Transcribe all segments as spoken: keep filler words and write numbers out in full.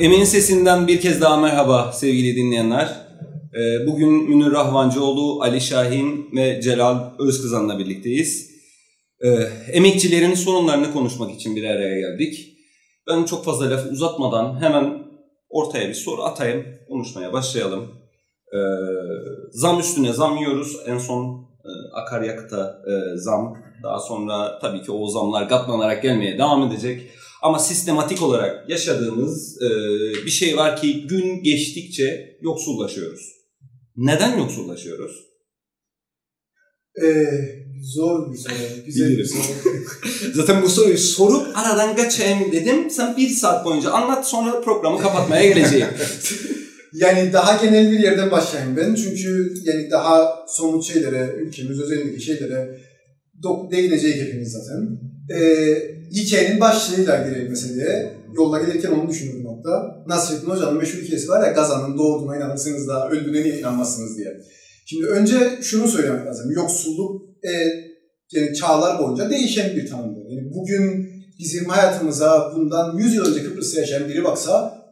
Emin Sesinden bir kez daha merhaba sevgili dinleyenler. Bugün Münir Rahvancıoğlu, Ali Şahin ve Celal Özkazan'la birlikteyiz. Emekçilerin sorunlarını konuşmak için bir araya geldik. Ben çok fazla lafı uzatmadan hemen ortaya bir soru atayım, konuşmaya başlayalım. Zam üstüne zam yiyoruz. En son akaryakıta zam. Daha sonra tabii ki o zamlar katlanarak gelmeye devam edecek. Ama sistematik olarak yaşadığımız e, bir şey var ki gün geçtikçe yoksullaşıyoruz. Neden yoksullaşıyoruz? Ee, zor bir soru. Güzel bir soru. Zaten bu soruyu sorup aradan kaçayım dedim. Sen bir saat boyunca anlat, sonra programı kapatmaya geleceğim. Yani daha genel bir yerden başlayayım ben. Çünkü yani daha somut şeylere, ülkemiz özelindeki şeylere değineceğiz hepimiz zaten. Ee, hikayenin başlığıyla girelim meseleye. Yolda gelirken onu düşündüm hatta. Nasreddin Hoca'nın meşhur hikayesi var ya, Gazan'ın doğduğuna inanırsınız da öldüğüne niye inanmazsınız diye. Şimdi önce şunu söylemek lazım. Yoksulluk e, yani çağlar boyunca değişen bir tanımdır. Yani bugün bizim hayatımıza bundan yüz yıl önce Kıbrıs'ta yaşayan biri baksa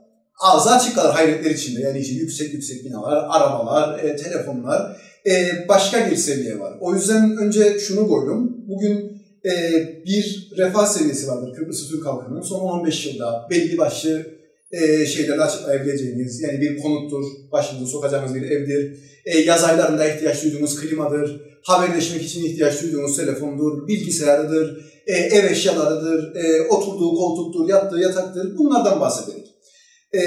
ağzı açık kalır hayretler içinde. Yani işte yüksek yüksek binalar, arabalar, e, telefonlar, e, başka bir seviye var. O yüzden önce şunu koydum. Bugün Ee, bir refah seviyesi vardır Kıbrıs Türk Alkan'ın. Son on beş yılda belli başlı e, şeylerle açıklayabileceğiniz, yani bir konuttur, başınıza sokacağınız bir evdir, e, yaz aylarında ihtiyaç duyduğunuz klimadır, haberleşmek için ihtiyaç duyduğunuz telefondur, bilgisayarıdır, e, ev eşyalarıdır, e, oturduğu koltuktur, yattığı yataktır, bunlardan bahsedelim. E,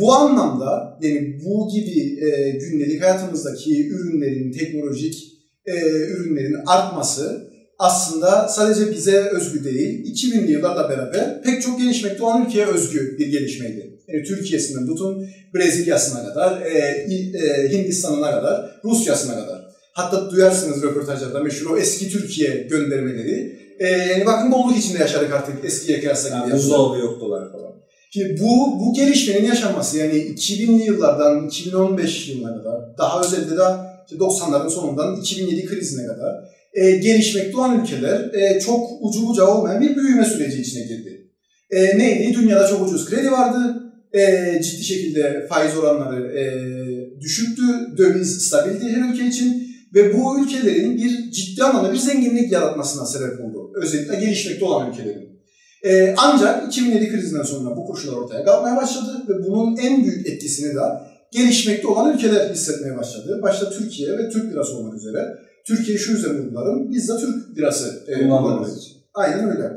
bu anlamda yani bu gibi e, gündelik hayatımızdaki ürünlerin, teknolojik e, ürünlerin artması aslında sadece bize özgü değil, iki binli yıllarla beraber pek çok gelişmekte olan ülkeye özgü bir gelişmeydi. Yani Türkiye'sinden tutun, Brezilya'sına kadar, e, e, Hindistan'ına kadar, Rusya'sına kadar. Hatta duyarsınız röportajlarda meşhur o eski Türkiye göndermeleri. E, yani bakın bolluk içinde yaşadık artık eskiye kıyasla. Yani buzdolabı yok dolar falan. Şimdi bu, bu gelişmenin yaşanması yani iki binli yıllardan iki bin on beş yıllarına kadar, daha özellikle de doksanların sonundan iki bin yedi krizine kadar E, gelişmekte olan ülkeler e, çok ucu bucağı olmayan bir büyüme süreci içine girdi. E, neydi? Dünyada çok ucuz kredi vardı, e, ciddi şekilde faiz oranları e, düşüktü, döviz stabildi her ülke için ve bu ülkelerin bir ciddi anlamda bir zenginlik yaratmasına sebep oldu. Özellikle gelişmekte olan ülkelerin. E, ancak iki bin yedi krizinden sonra bu koşullar ortaya kalmaya başladı ve bunun en büyük etkisini de gelişmekte olan ülkeler hissetmeye başladı. Başta Türkiye ve Türk lirası olmak üzere. Türkiye şu yüzden vurgularım, biz de Türk lirası kullanıyoruz. E, Aynen öyle.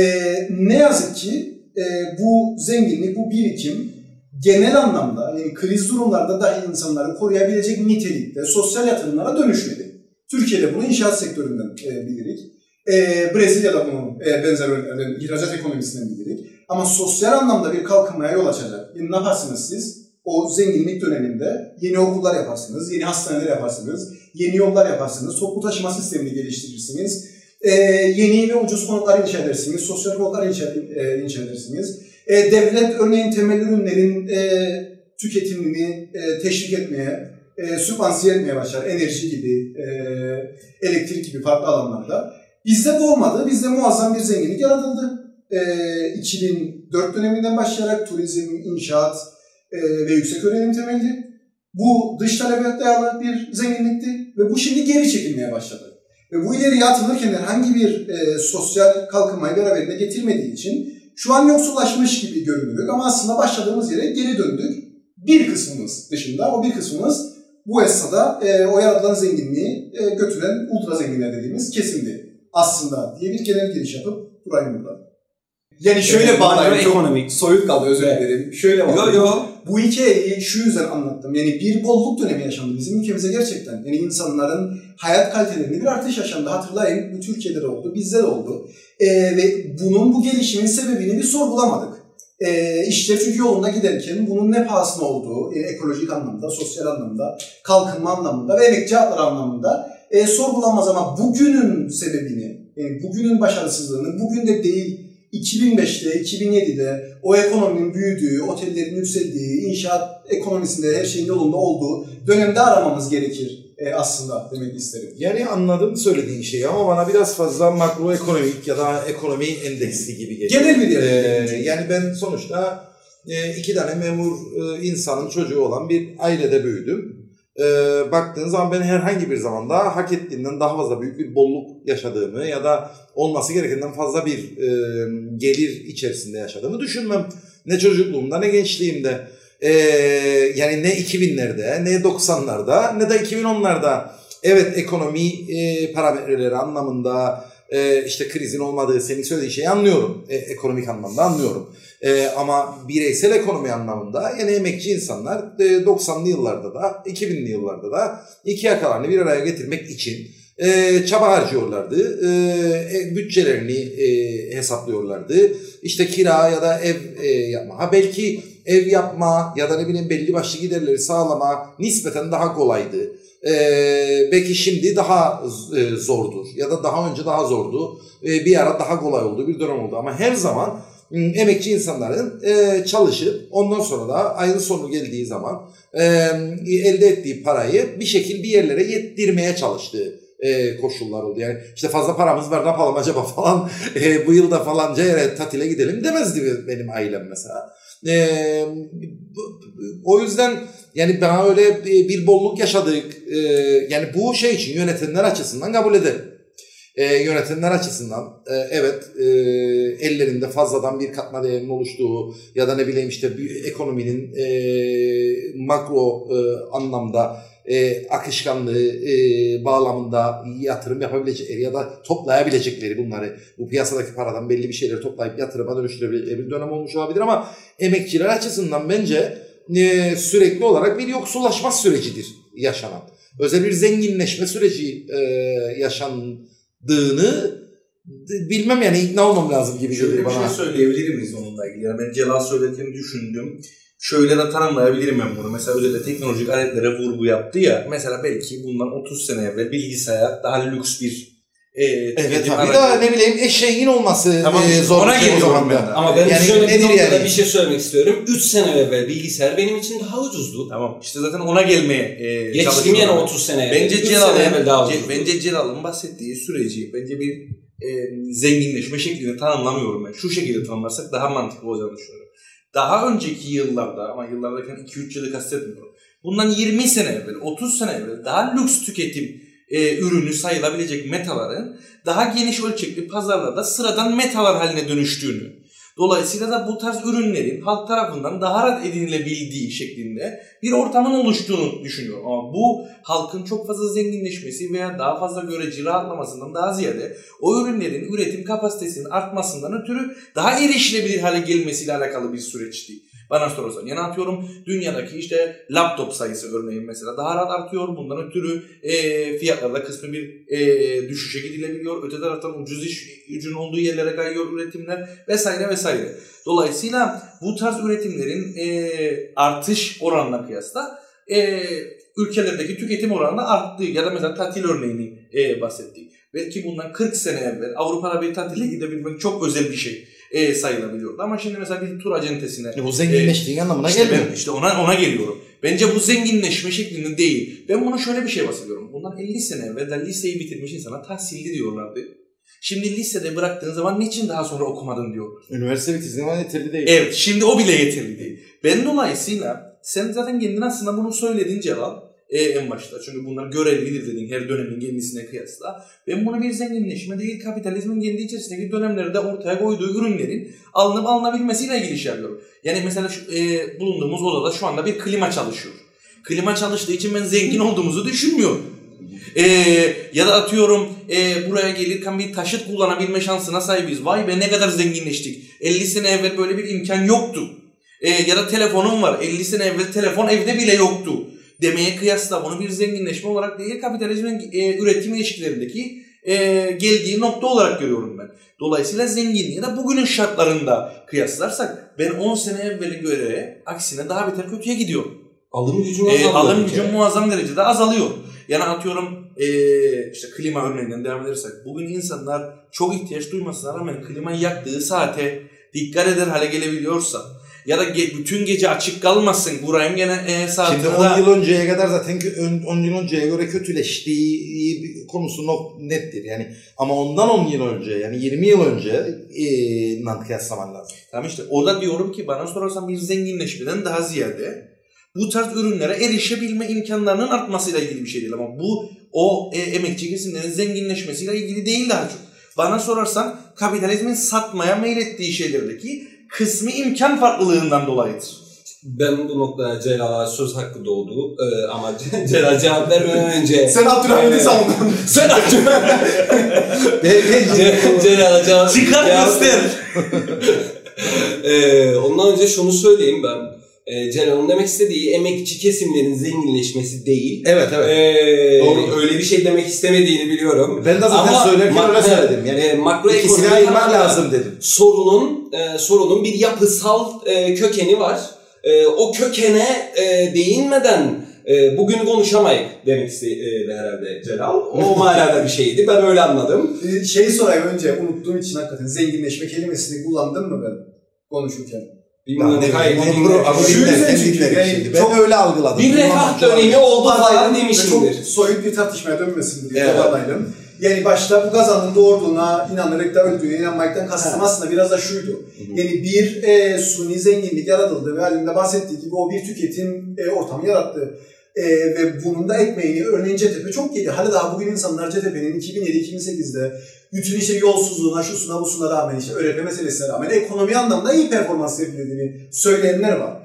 E, ne yazık ki e, bu zenginlik, bu birikim genel anlamda yani kriz durumlarda dahi insanları koruyabilecek nitelikte sosyal yatırımlara dönüşmedi. Türkiye'de bunu inşaat sektöründen e, bilirik. E, Brezilya'da bunu e, benzer örneklerden, ihracat ekonomisinden bilirik. Ama sosyal anlamda bir kalkınmaya yol açacak. Yani ne yaparsınız siz? O zenginlik döneminde yeni okullar yaparsınız, yeni hastaneler yaparsınız, yeni yollar yaparsınız, toplu taşıma sistemini geliştirirsiniz, e, yeni ve ucuz konutlar inşa edersiniz, sosyal konutlar inşa, e, inşa edersiniz. E, devlet örneğin temel ürünlerin e, tüketimini e, teşvik etmeye, e, sübvansiye etmeye başlar. Enerji gibi, e, elektrik gibi farklı alanlarda. Bizde bu olmadı, bizde muazzam bir zenginlik yaratıldı. E, iki bin dört döneminden başlayarak turizm, inşaat ve yüksek öğrenim temelli. Bu dış talebe dayalı bir zenginlikti ve bu şimdi geri çekilmeye başladı. Ve bu ileriye atılırken herhangi bir e, sosyal kalkınmayı beraberinde getirmediği için şu an yoksullaşmış gibi görünüyor ama aslında başladığımız yere geri döndük. Bir kısmımız dışında, o bir kısmımız bu esnada e, o yaratılan zenginliği e, götüren ultra zenginler dediğimiz kesimdi aslında diye bir genel giriş yapıp durayım burada. Yani şöyle yani bağlayalım, çok ekonomik. Soyut kaldı, özür dilerim. Evet. Şöyle bağlayalım. Yo, yo. Bu hikayeyi şu yüzden anlattım. Yani bir bolluk dönemi yaşandı bizim ülkemize gerçekten. Yani insanların hayat kalitelerinde bir artış yaşandı. Hatırlayın, bu Türkiye'de de oldu, bizde de oldu. Ee, ve bunun, bu gelişimin sebebini bir sorgulamadık. Ee, işte çünkü yolunda giderken bunun ne pahasına olduğu, e, ekolojik anlamda, sosyal anlamda, kalkınma anlamında ve emekçi hakları anlamında e, sorgulanmaz ama bugünün sebebini, yani bugünün başarısızlığını, bugün de değil, iki bin beşte, iki bin yedide o ekonominin büyüdüğü, otellerin yükseldiği, inşaat ekonomisinde her şeyin yolunda olduğu dönemde aramamız gerekir e, aslında demek isterim. Yani anladım söylediğin şeyi ama bana biraz fazla makroekonomik ya da ekonomi endeksli gibi geliyor. Genel bir yer. Ee, yani ben sonuçta e, iki tane memur e, insanın çocuğu olan bir ailede büyüdüm. E, baktığınız zaman ben herhangi bir zamanda hak ettiğinden daha fazla büyük bir bolluk yaşadığımı ya da olması gerekenden fazla bir e, gelir içerisinde yaşadığımı düşünmem. Ne çocukluğumda ne gençliğimde. E, yani ne iki binlerde ne doksanlarda ne de iki bin onlarda. Evet, ekonomi e, parametreleri anlamında e, işte krizin olmadığı, senin söylediğin şeyi anlıyorum. E, ekonomik anlamda anlıyorum. E, ama bireysel ekonomi anlamında yani emekçi insanlar e, doksanlı yıllarda da iki binli yıllarda da iki yakalarını bir araya getirmek için e, çaba harcıyorlardı. E, bütçelerini e, hesaplıyorlardı. İşte kira ya da ev e, yapma. Ha belki ev yapma ya da ne bileyim belli başlı giderleri sağlama nispeten daha kolaydı. Ee, belki şimdi daha e, zordur ya da daha önce daha zordu, ee, bir ara daha kolay olduğu bir dönem oldu ama her zaman m, emekçi insanların e, çalışıp ondan sonra da ayın sonu geldiği zaman e, elde ettiği parayı bir şekilde bir yerlere yettirmeye çalıştığı e, koşullar oldu. Yani işte fazla paramız var, ne yapalım acaba falan, e, bu yılda falanca yere tatile gidelim demezdi benim ailem mesela. E, o yüzden yani ben öyle bir bolluk yaşadık. Ee, yani bu şey için yönetenler açısından kabul ederim. Ee, yönetenler açısından e, evet e, ellerinde fazladan bir katma değerinin oluştuğu ya da ne bileyim işte ekonominin e, makro e, anlamda e, akışkanlığı e, bağlamında yatırım yapabilecekleri ya da toplayabilecekleri bunları bu piyasadaki paradan belli bir şeyleri toplayıp yatırıma dönüştürebilecekleri bir dönem olmuş olabilir ama emekçiler açısından bence Ee, sürekli olarak bir yoksullaşma sürecidir yaşanan. Özel bir zenginleşme süreci e, yaşandığını d- bilmem yani ikna olmam lazım gibi geliyor bana. Şöyle bir şey söyleyebilir miyiz onunla ilgili? Yani ben Celal söylediğini düşündüm. Şöyle de tanımlayabilirim ben bunu. Mesela özellikle teknolojik aletlere vurgu yaptı ya. Mesela belki bundan otuz sene evvel bilgisayar daha lüks bir Evet, evet tabii da ne bileyim eşeğin olması tamam, e, zor bir şey o zaman da. Ama ben yani şöyle bir noktada yani? bir şey söylemek istiyorum. üç sene evvel bilgisayar benim için daha ucuzdu. Tamam işte zaten ona gelmeye e, geçtim yani otuz sene evvel. Bence Celal'ın bence Celal'ın bahsettiği süreci bence bir e, zenginleşme şeklinde tanımlamıyorum ben. Şu şekilde tanımlarsak daha mantıklı olacağını düşünüyorum. Daha önceki yıllarda ama yıllardayken iki üç yılı kastetmiyorum. Bundan yirmi sene evvel, otuz sene evvel daha lüks tüketim E, ürünü sayılabilecek metaların daha geniş ölçekli pazarlarda sıradan metalar haline dönüştüğünü, dolayısıyla da bu tarz ürünlerin halk tarafından daha rahat edinilebildiği şeklinde bir ortamın oluştuğunu düşünüyorum. Ama bu halkın çok fazla zenginleşmesi veya daha fazla görece rahatlamasından daha ziyade o ürünlerin üretim kapasitesinin artmasından ötürü daha erişilebilir hale gelmesiyle alakalı bir süreçti. Bana sorarsan yani atıyorum dünyadaki işte laptop sayısı örneğin mesela daha rahat artıyor. Bundan ötürü e, fiyatlarda kısmi bir e, düşüşe gidilebiliyor. Öte taraftan ucuz iş gücünün olduğu yerlere kayıyor üretimler vesaire vesaire. Dolayısıyla bu tarz üretimlerin e, artış oranına kıyasla e, ülkelerdeki tüketim oranı arttı. Ya da mesela tatil örneğini e, bahsettik. Belki bundan kırk sene evvel Avrupa'da bir tatile gidebilmek çok özel bir şey. E, sayılabiliyordu. Ama şimdi mesela bir tur acentesine... E, bu zenginleştiğin e, anlamına işte gelmiyor. Ben, işte ona, ona geliyorum. Bence bu zenginleşme şeklinde değil. Ben bunu şöyle bir şey bahsediyorum. Bundan elli sene evvel liseyi bitirmiş insana tahsilli diyorlardı. Şimdi lisede bıraktığın zaman niçin daha sonra okumadın diyorlar. Üniversite bitirdiğin zaman yeterli değil. Evet. Şimdi o bile yeterli değil. Ben dolayısıyla sen zaten kendin aslında bunu söylediğin cevap e, en başta. Çünkü bunlar görevlidir dediğin her dönemin kendisine kıyasla. Ben bunu bir zenginleşme değil kapitalizmin kendi içerisindeki dönemlerde ortaya koyduğu ürünlerin alınıp alınabilmesiyle ilgili şey yapıyorum. Yani mesela şu, e, bulunduğumuz odada şu anda bir klima çalışıyor. Klima çalıştığı için ben zengin olduğumuzu düşünmüyorum. E, ya da atıyorum e, buraya gelirken bir taşıt kullanabilme şansına sahibiz. Vay be ne kadar zenginleştik. elli sene evvel böyle bir imkan yoktu. E, ya da telefonum var. elli sene evvel telefon evde bile yoktu. Demeye kıyasla bunu bir zenginleşme olarak değil kapitalizmin e, üretim ilişkilerindeki e, geldiği nokta olarak görüyorum ben. Dolayısıyla zenginliği de bugünün şartlarında kıyaslarsak ben on sene evveli göre aksine daha beter kötüye gidiyor. Alım gücü e, alım gücü muazzam derecede azalıyor. Yani atıyorum e, işte klima örneğinden devam edersek bugün insanlar çok ihtiyaç duymasına rağmen klimanın yaktığı saate dikkat eder hale gelebiliyorsa ya da ge- bütün gece açık kalmasın. Burayım gene e, saatinde. Şimdi on yıl önceye kadar zaten on yıl önceye göre kötüleştiği konusu nettir. Yani ama ondan on yıl önce, yani yirmi yıl önce ile kıyaslaman lazım. Tamam işte o da diyorum ki bana sorarsan bir zenginleşmeden daha ziyade bu tarz ürünlere erişebilme imkanlarının artmasıyla ilgili bir şey değil. Ama bu o e, emekçi kesimlerin zenginleşmesiyle ilgili değil daha çok. Bana sorarsan kapitalizmin satmaya meylettiği şeylerdeki kısmi imkan farklılığından dolayıdır. Ben bu noktada Celal'a söz hakkı doğdu ee, ama Celal cevap vermeden önce... Sen Abdülhamid'i sandın. Sen Abdülhamid'i Celal'a cevap... Çıkar göster. ee, ondan önce şunu söyleyeyim ben. E, Celal'ın demek istediği emekçi kesimlerin zenginleşmesi değil. Evet evet. E, Doğru. Öyle bir şey demek istemediğini biliyorum. Ben de zaten ama söylerken mak- öyle söyledim. Yani e, makroekonomik ayırman lazım dedim. Sorunun e, sorunun bir yapısal e, kökeni var. E, o kökene e, değinmeden e, bugün konuşamayız demek istedi e, herhalde Celal. O manada bir şeydi. Ben öyle anladım. E, şeyi sorayım önce, unuttuğum için hakikaten zenginleşme kelimesini kullandım mı ben konuşurken? Bilmiyorum. Şu yüzden çünkü ben çok öyle algıladım. Bir refah dönemi oldu falan demişimdir. Çok soyut bir tartışmaya dönmesin diye evet. Kabadaydım. Yani başta bu kazanın doğurduğuna inanarak da öldüğüne inanmaktan kastım aslında biraz da şuydu. Hı-hı. Yani bir e, suni zenginlik yaratıldı ve Halim'de bahsettiği gibi o bir tüketim e, ortamı yarattı. E, ve bunun da ekmeğini örneğin C T P çok yedi. Hala daha bugün insanlar C T P'nin iki bin yedi iki bin sekizde bütün işte yolsuzluğuna, şusuna, busuna rağmen, işte öğretme meselesine rağmen ekonomi anlamda iyi performans sergilediğini söyleyenler var.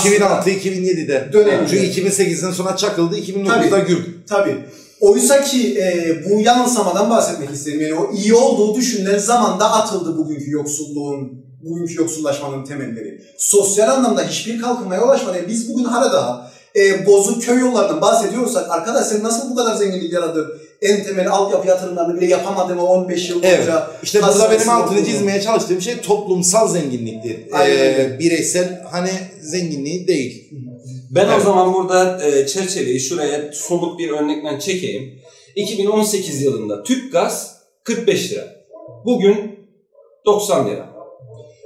iki bin altı iki bin yedide dönem. Çünkü iki bin sekizden sonra çakıldı, iki bin dokuzda güldü. Tabii. Oysa ki e, bu yanılsamadan bahsetmek istedim. Yani o iyi olduğu düşünülen zamanda atıldı bugünkü yoksulluğun, bugünkü yoksullaşmanın temelleri. Sosyal anlamda hiçbir kalkınmaya ulaşmadan yani biz bugün hala daha e, bozuk köy yollarından bahsediyorsak arkadaş sen nasıl bu kadar zenginlik yaradın? En temel altyapı yatırımlarını bile yapamadım o on beş yıl boyunca. Evet. İşte burada benim altını çizmeye çalıştığım şey toplumsal zenginliktir. Ee, bireysel hani zenginliği değil. Ben evet. O zaman burada çerçeveyi şuraya somut bir örnekten çekeyim. iki bin on sekiz yılında Türk Gaz kırk beş lira. Bugün doksan lira.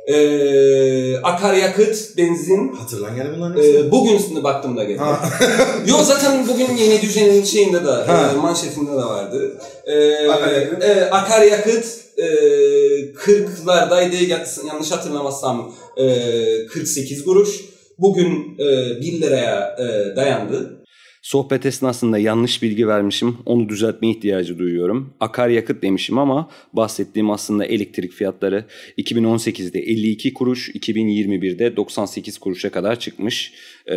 Ee, akaryakıt, benzin. Hatırlan gene bunların hepsini. Ee, bugün üstüne baktığımda geldi. Yok zaten bugün yeni düzenin şeyinde de, e, manşetinde de vardı. Ee, akaryakıt, e, akaryakıt e, kırklardaydı yanlış hatırlamazsam e, kırk sekiz kuruş. Bugün e, bir liraya e, dayandı. Sohbet esnasında yanlış bilgi vermişim. Onu düzeltme ihtiyacı duyuyorum. Akaryakıt demişim ama bahsettiğim aslında elektrik fiyatları. iki bin on sekizde elli iki kuruş, iki bin yirmi birde doksan sekiz kuruşa kadar çıkmış e,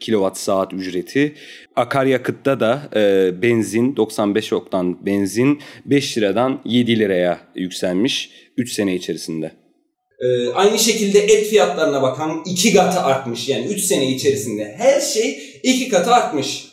kilowatt saat ücreti. Akaryakıtta da e, benzin, doksan beş oktan benzin beş liradan yedi liraya yükselmiş üç sene içerisinde. Ee, aynı şekilde et fiyatlarına bakan iki katı artmış. Yani üç sene içerisinde her şey iki katı artmış.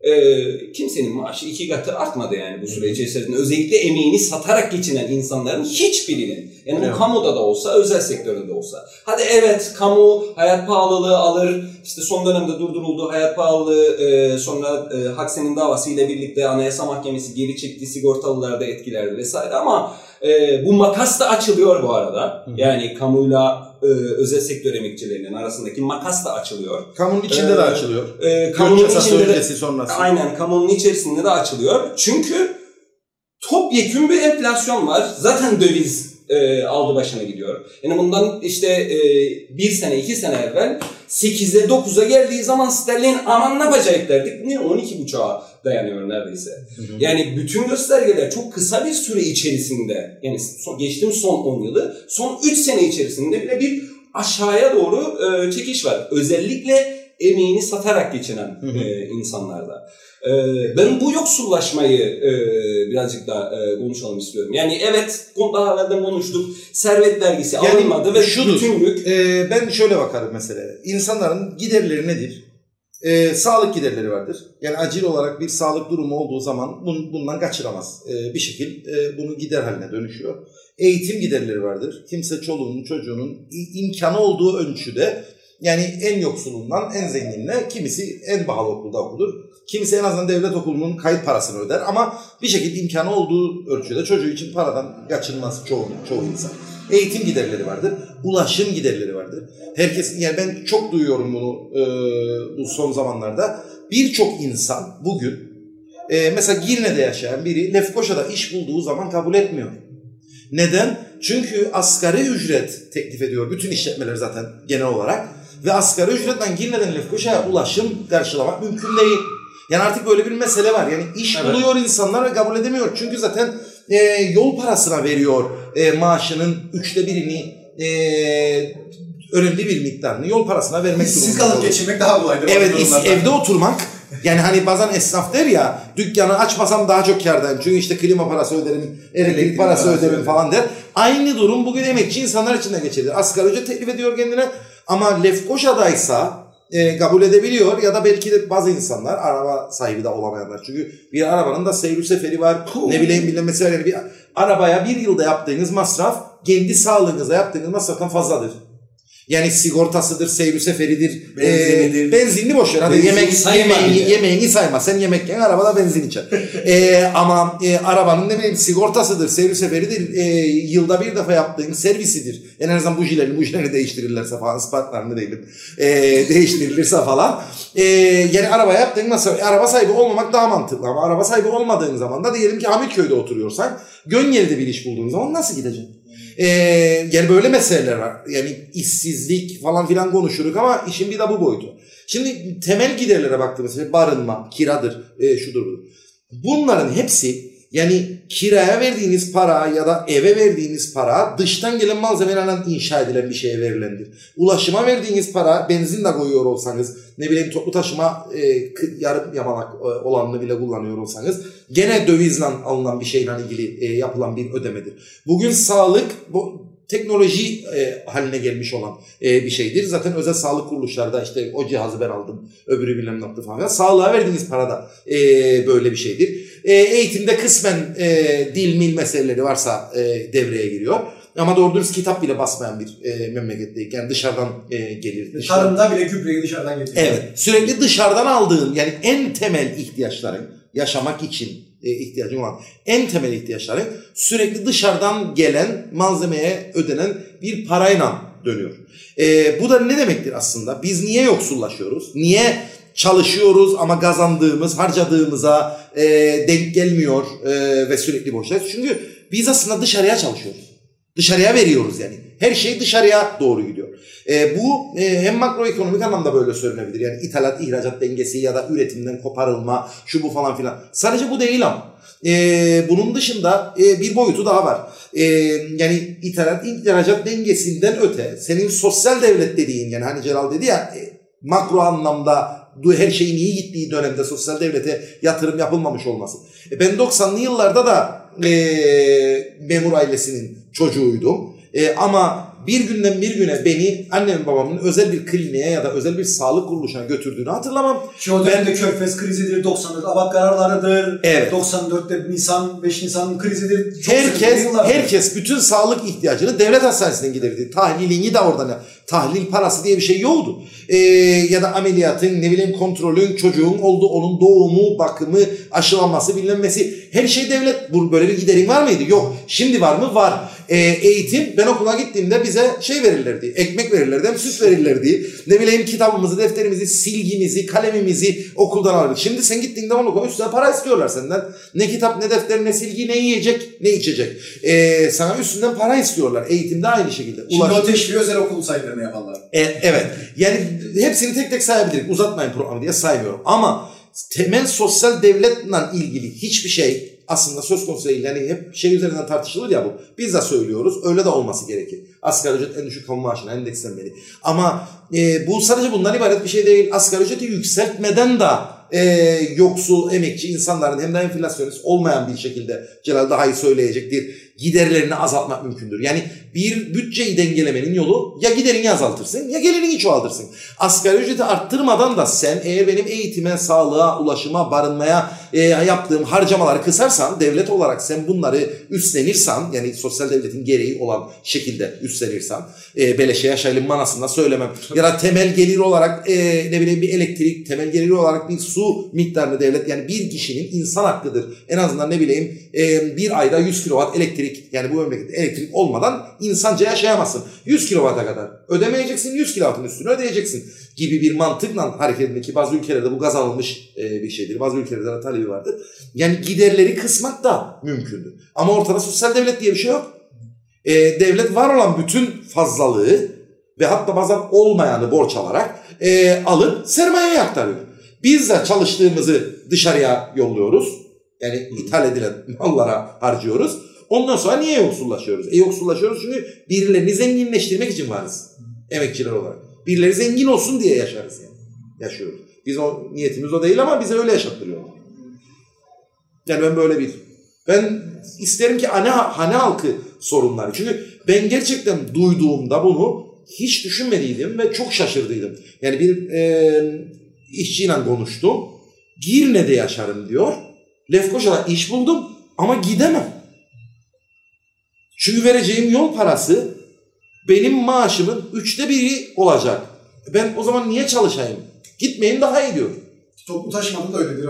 Ee, kimsenin maaşı iki katı artmadı yani bu süre içerisinde. Özellikle emeğini satarak geçinen insanların hiçbirinin. Yani bu evet. Kamuda da olsa, özel sektörde de olsa. Hadi evet kamu hayat pahalılığı alır. İşte son dönemde durduruldu hayat pahalılığı. E, sonra e, Haksen'in davasıyla birlikte Anayasa Mahkemesi geri çekti. Sigortalılar da etkilerdi vesaire ama e, bu makas da açılıyor bu arada. Hı-hı. Yani kamuyla e, özel sektör emekçilerinin arasındaki makas da açılıyor. Kamunun içinde ee, de açılıyor. E, kamunun içinde de, sonrası. Aynen kamunun içerisinde de açılıyor. Çünkü topyekün bir enflasyon var. Zaten döviz E, aldı başına gidiyor. Yani bundan işte e, bir sene, iki sene evvel sekize dokuza geldiği zaman sterlin aman ne yapacak derdik. Niye? on iki buçuğa dayanıyor neredeyse. Hı hı. Yani bütün göstergeler çok kısa bir süre içerisinde yani son, geçtiğim son on yılı son üç sene içerisinde bile bir aşağıya doğru e, çekiş var. Özellikle emeğini satarak geçinen hı hı. E, insanlarda. E, ben bu yoksullaşmayı e, birazcık daha e, konuşalım istiyorum. Yani evet daha evvelden konuştuk. Servet vergisi yani alınmadı ve şudur, bütünlük. E, ben şöyle bakarım meseleye. İnsanların giderleri nedir? E, sağlık giderleri vardır. Yani acil olarak bir sağlık durumu olduğu zaman bun, bundan kaçıramaz. E, bir şekil e, bunu gider haline dönüşüyor. Eğitim giderleri vardır. Kimse çoluğunun çocuğunun imkanı olduğu ölçüde yani en yoksulundan en zenginine kimisi en pahalı okulda okulur. Kimisi en azından devlet okulunun kayıt parasını öder ama bir şekilde imkanı olduğu ölçüde çocuğu için paradan kaçınmaz çoğu, çoğu insan. Eğitim giderleri vardır. Ulaşım giderleri vardır. Herkes, yani ben çok duyuyorum bunu e, bu son zamanlarda. Birçok insan bugün e, mesela Girne'de yaşayan biri Lefkoşa'da iş bulduğu zaman kabul etmiyor. Neden? Çünkü asgari ücret teklif ediyor. Bütün işletmeler zaten genel olarak. Ve asgari ücretten Girne'den Lefkoşa'ya ulaşım karşılamak mümkün değil. Yani artık böyle bir mesele var. Yani iş evet. buluyor insanlar ve kabul edemiyor. Çünkü zaten e, yol parasına veriyor e, maaşının üçte birini, e, önemli bir miktarını yol parasına vermek durumunda. İşsiz kalıp geçirmek daha kolaydır. Evet, is- evde oturmak. Yani hani bazen esnaf der ya, dükkanı açmasam daha çok kârdayım. Çünkü işte klima parası öderim, elektrik parası öderim öyle. falan der. Aynı durum bugün emekçi insanlar için de geçerli. Asgari ücret teklif ediyor kendine ama Lefkoşa'daysa E, kabul edebiliyor ya da belki de bazı insanlar araba sahibi de olamayanlar. Çünkü bir arabanın da seyri seferi var. Cool. Ne bileyim bilmem mesela yani bir arabaya bir yılda yaptığınız masraf kendi sağlığınıza yaptığınız masraftan fazladır. Yani sigortasıdır, seyri seferidir, benzinidir. E, benzinli boş ver. Hadi benzin yemek yemeğini, yani. yemeğini sayma. Sen yemekken arabada benzin içer. e, ama e, arabanın ne bileyim sigortasıdır, seyri seferidir, e, yılda bir defa yaptığınız servisidir. En azından bujilerini, bujilerini değiştirirlerse falan, ispatlarını değilim. E, değiştirilirse falan. E, yani arabaya yaptığın masraf, araba sahibi olmamak daha mantıklı. Ama araba sahibi olmadığın zaman da diyelim ki Amirköy'de oturuyorsan, Göngelide bir iş bulduğun zaman nasıl gideceksin? Ee, yani böyle meseleler var. Yani işsizlik falan filan konuşuruk ama işin bir de bu boyutu. Şimdi temel giderlere baktığımızda barınma, kiradır, e, şudur budur. Bunların hepsi yani kiraya verdiğiniz para ya da eve verdiğiniz para dıştan gelen malzemelerle inşa edilen bir şeye verilendir. Ulaşıma verdiğiniz para, benzin de koyuyor olsanız, ne bileyim toplu taşıma e, yarım yamalak e, olanını bile kullanıyor olsanız gene dövizle alınan bir şeyle ilgili e, yapılan bir ödemedir. Bugün sağlık bu teknoloji e, haline gelmiş olan e, bir şeydir. Zaten özel sağlık kuruluşlarda işte o cihazı ben aldım, öbürü bilmem ne yaptı falan. Sağlığa verdiğiniz para da e, böyle bir şeydir. E, eğitimde kısmen e, dil mil meseleleri varsa e, devreye giriyor. Ama doğru dürüst kitap bile basmayan bir e, memleketteyken yani dışarıdan e, gelir. Tarımda bile gübreyi dışarıdan getiriyor. Evet. Sürekli dışarıdan aldığın yani en temel ihtiyaçların yaşamak için e, ihtiyacın olan en temel ihtiyaçların sürekli dışarıdan gelen malzemeye ödenen bir parayla dönüyor. E, bu da ne demektir aslında? Biz niye yoksullaşıyoruz? Niye çalışıyoruz ama kazandığımız, harcadığımıza e, denk gelmiyor e, ve sürekli boşluyoruz? Çünkü biz aslında dışarıya çalışıyoruz. Dışarıya veriyoruz yani. Her şey dışarıya doğru gidiyor. E, bu e, hem makroekonomik anlamda böyle söylenebilir. Yani ithalat, ihracat dengesi ya da üretimden koparılma, şu bu falan filan. Sadece bu değil ama. E, bunun dışında e, bir boyutu daha var. E, yani ithalat, ihracat dengesinden öte senin sosyal devlet dediğin yani hani Celal dedi ya e, makro anlamda her şeyin iyi gittiği dönemde sosyal devlete yatırım yapılmamış olması. E, ben doksanlı yıllarda da E, memur ailesinin çocuğuydum. E, ama bir günden bir güne beni annemin babamın özel bir kliniğe ya da özel bir sağlık kuruluşuna götürdüğünü hatırlamam. Şu o dönemde Körfez krizidir, doksan dört Abak kararlarıdır, evet. doksan dörtte Nisan, beş Nisan krizidir. Çok herkes, herkes bütün sağlık ihtiyacını devlet hastanesine giderdi. Tahlilini de oradan, tahlil parası diye bir şey yoktu. E, ya da ameliyatın, ne bileyim kontrolün, çocuğun oldu, onun doğumu, bakımı, aşılanması, bilinmesi. Her şey devlet. Bu böyle bir giderin var mıydı? Yok. Şimdi var mı? Var. E, eğitim, ben okula gittiğimde bize şey verirlerdi, ekmek verirlerdi, hem süs verirlerdi. Ne bileyim kitabımızı, defterimizi, silgimizi, kalemimizi okuldan alırdık. Şimdi sen gittiğinde onu koy, üstüne para istiyorlar senden. Ne kitap, ne defter, ne silgi, ne yiyecek, ne içecek. E, sana üstünden para istiyorlar. Eğitimde aynı şekilde. Ulaşım. Şimdi o teşvik özel okul sayılarını yapanlar. E, evet. Yani hepsini tek tek sayabilirim. Uzatmayın programı diye saymıyorum. Ama temel sosyal devletle ilgili hiçbir şey aslında söz konusu değil. Yani hep şey üzerinden tartışılır ya bu. Biz de söylüyoruz. Öyle de olması gerekir. Asgari ücret en düşük kamu maaşına endekslenmeli. Ama e, bu sadece bundan ibaret bir şey değil. Asgari ücreti yükseltmeden de e, yoksul, emekçi insanların hem de enflasyonist olmayan bir şekilde Celal daha iyi söyleyecektir. Giderlerini azaltmak mümkündür. Yani bir bütçeyi dengelemenin yolu ya giderini azaltırsın ya gelirini çoğaltırsın. Asgari ücreti arttırmadan da sen eğer benim eğitime, sağlığa, ulaşıma, barınmaya e, yaptığım harcamaları kısarsan, devlet olarak sen bunları üstlenirsen, yani sosyal devletin gereği olan şekilde üstlenirsen, e, beleşe yaşayalım manasında söylemem. Ya da temel gelir olarak e, ne bileyim bir elektrik, temel gelir olarak bir su dozu miktarını devlet, yani bir kişinin insan hakkıdır. En azından ne bileyim e, bir ayda yüz kilowatt elektrik, yani bu memlekette elektrik olmadan insanca yaşayamazsın. yüz kilowatt'a kadar ödemeyeceksin, yüz kilowatt'ın üstünü ödeyeceksin gibi bir mantıkla hareket edin ki bazı ülkelerde bu gaz alınmış e, bir şeydir. Bazı ülkelerde de talebi vardır. Yani giderleri kısmak da mümkündür. Ama ortada sosyal devlet diye bir şey yok. E, devlet var olan bütün fazlalığı ve hatta bazen olmayanı borç alarak e, alıp sermayeye aktarıyor. Biz de çalıştığımızı dışarıya yolluyoruz. Yani ithal edilen mallara harcıyoruz. Ondan sonra niye yoksullaşıyoruz? E yoksullaşıyoruz çünkü birilerini zenginleştirmek için varız. Emekçiler olarak. Birileri zengin olsun diye yaşarız yani. Yaşıyoruz. Biz o niyetimiz o değil ama bize öyle yaşattırıyorlar. Yani ben böyle bir... Ben isterim ki ana, hane halkı sorunları. Çünkü ben gerçekten duyduğumda bunu hiç düşünmediydim ve çok şaşırdıydım. Yani bir e, işçiyle konuştum. Girne'de yaşarım diyor. Lefkoşa'da iş buldum ama gidemem. Çünkü vereceğim yol parası benim maaşımın üçte biri olacak. Ben o zaman niye çalışayım? Gitmeyeyim daha iyi diyor. Toplu taşımada da öyledir.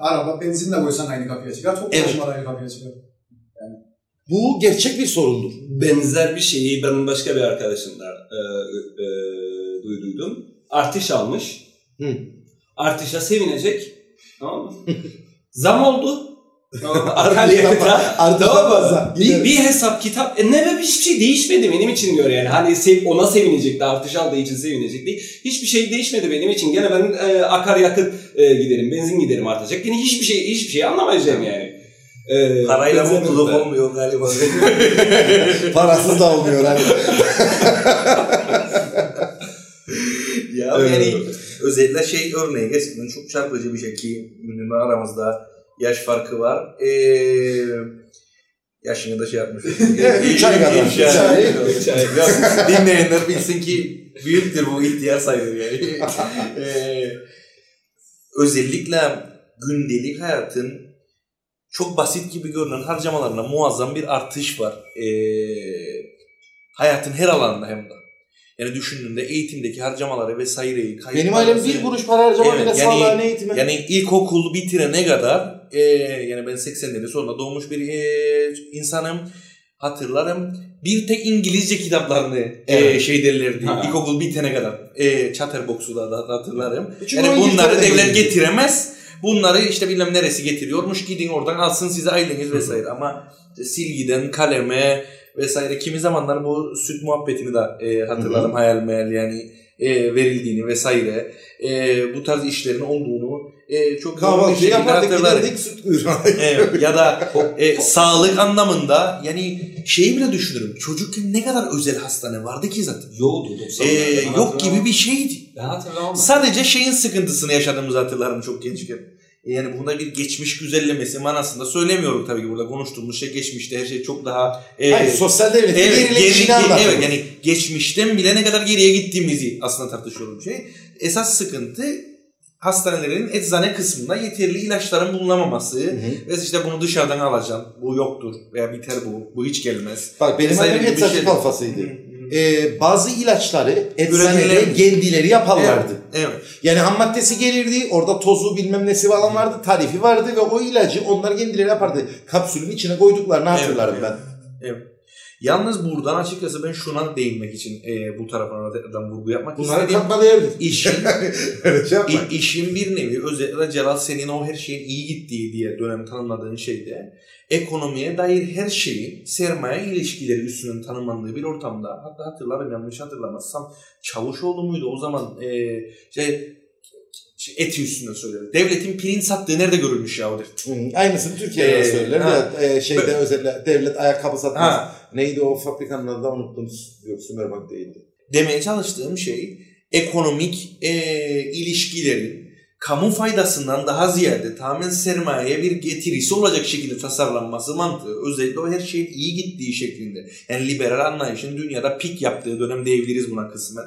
Araba benzin de koysan aynı kapıya çıkar. Toplu evet. Taşımada aynı kapıya çıkar. Yani. Bu gerçek bir sorundur. Benzer bir şeyi benim başka bir arkadaşımdan e, e, duyduydum. Artış almış. Hı. Artışa sevinecek. Tamam mı? Zam oldu. Bir, bir hesap kitap e, ne ve hiçbir şey değişmedi benim için diyor yani. Hani sev, ona sevinecekti, artış aldığı için sevinecekti. Hiçbir şey değişmedi benim için. Gene ben e, akaryakıt e, giderim, benzin giderim artacak. Gene hiçbir şey hiçbir şey anlamayacağım yani. E, Parayla mutluluk olmuyor galiba. Parasız da olmuyor abi. Ya öyle yani olur. Özellikle şey örneği gerçekten çok çarpıcı bir şey ki Münir'le aramızda yaş farkı var. Ee, yaşını da şey yapmış. üç ay kadar. üç ay. üç ay. Dinleyenler bilsin ki büyüktür bu ihtiyar sayılır yani. ee, özellikle gündelik hayatın çok basit gibi görünen harcamalarına muazzam bir artış var. Ee, hayatın her alanında hem de. Yani düşündüğünde eğitimdeki harcamaları vesaireyi kayıtlar. Benim ailem bir kuruş para harcamadı evet, yani, sağlığa ne eğitime. Yani ilkokul bitirene kadar e, yani ben seksenlerin sonunda doğmuş bir e, insanım. Hatırlarım. Bir tek İngilizce kitaplarını evet. e, şey derlerdi. Ha. İlkokul bitene kadar. E, Chatterbox'u da, da hatırlarım. Çünkü yani bunları devlet getiremez. Bunları işte bilmem neresi getiriyormuş. Gidin oradan alsın size aileniz vesaire. Ama silgiden kaleme vesaire. Kimi zamanlar bu süt muhabbetini de e, hatırladım hayal meyal yani e, verildiğini vesaire. E, bu tarz işlerin olduğunu e, çok kahvaltı yapardık giderdik süt kuyruğuna. Evet, ya da e, sağlık anlamında yani şeyi bile düşünürüm. Çocukken ne kadar özel hastane vardı ki zaten. Yoktu. E, yok gibi bir şeydi. Ben hatırlamam. Sadece şeyin sıkıntısını yaşadığımızı hatırlarım çok gençken. Yani bunda bir geçmiş güzellemesi manasında söylemiyorum tabii ki burada konuştuğumuz şey geçmişte her şey çok daha... E, Hayır sosyal devlet evet, gerileşini anlatıyoruz. Evet yani geçmişten bile ne kadar geriye gittiğimizi aslında tartışıyorum şey. Esas sıkıntı hastanelerin eczane kısmında yeterli ilaçların bulunamaması. Hı hı. Ve işte bunu dışarıdan alacaksın. Bu yoktur veya biter bu. Bu hiç gelmez. Bak benim annem eczane kalfasıydı. Ee, bazı ilaçları eczanede kendileri yaparlardı. Evet, evet. Yani ham maddesi gelirdi, orada tozu bilmem nesi falan vardı, tarifi vardı ve o ilacı onlar kendileri yapardı. Kapsülün içine koyduklarını hatırlarım evet, ben. Evet. Evet. Yalnız buradan açıkçası ben şuna değinmek için e, bu tarafından vurgu yapmak bunları istedim. Bunları katmalayabilir. İşin, şey işin bir nevi özellikle Celal senin o her şeyin iyi gittiği diye dönem tanımladığın şeyde ekonomiye dair her şeyin sermaye ilişkileri üstünün tanımlandığı bir ortamda hatta hatırlarım yanlış hatırlamazsam Çavuşoğlu muydu o zaman e, şey... Eti üstüne söylüyorum. Devletin pirinç sattığı nerede görülmüş ya o devlet? Hmm, aynısını Türkiye'de ee, söyler. E, şeyde böyle. Özellikle devlet ayakkabı satmaz. Ha. Neydi o fabrikanın adını unuttum. Yok Sümerbank değildi. Demeye çalıştığım şey ekonomik e, ilişkilerin kamu faydasından daha ziyade tamamen sermayeye bir getirisi olacak şekilde tasarlanması mantığı. Özellikle o her şeyin iyi gittiği şeklinde. Yani liberal anlayışın dünyada pik yaptığı dönem diyebiliriz buna kısmen.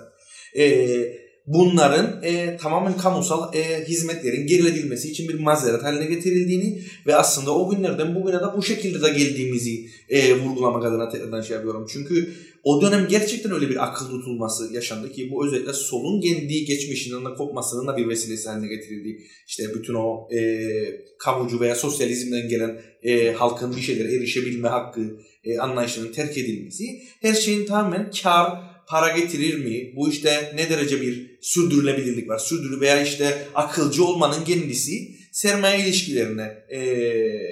Eee bunların e, tamamen kamusal e, hizmetlerin geriledilmesi için bir mazeret haline getirildiğini ve aslında o günlerden bugüne de bu şekilde de geldiğimizi e, vurgulamak adına tekrardan şey yapıyorum. Çünkü o dönem gerçekten öyle bir akıl tutulması yaşandı ki bu özellikle solun kendi geçmişinden de kopmasının da bir vesilesi haline getirildi. İşte bütün o e, kamucu veya sosyalizmden gelen e, halkın bir şeylere erişebilme hakkı e, anlayışının terk edilmesi, her şeyin tamamen kar, para getirir mi? Bu işte ne derece bir sürdürülebilirlik var? Sürdürü veya işte akılcı olmanın kendisi sermaye ilişkilerine e,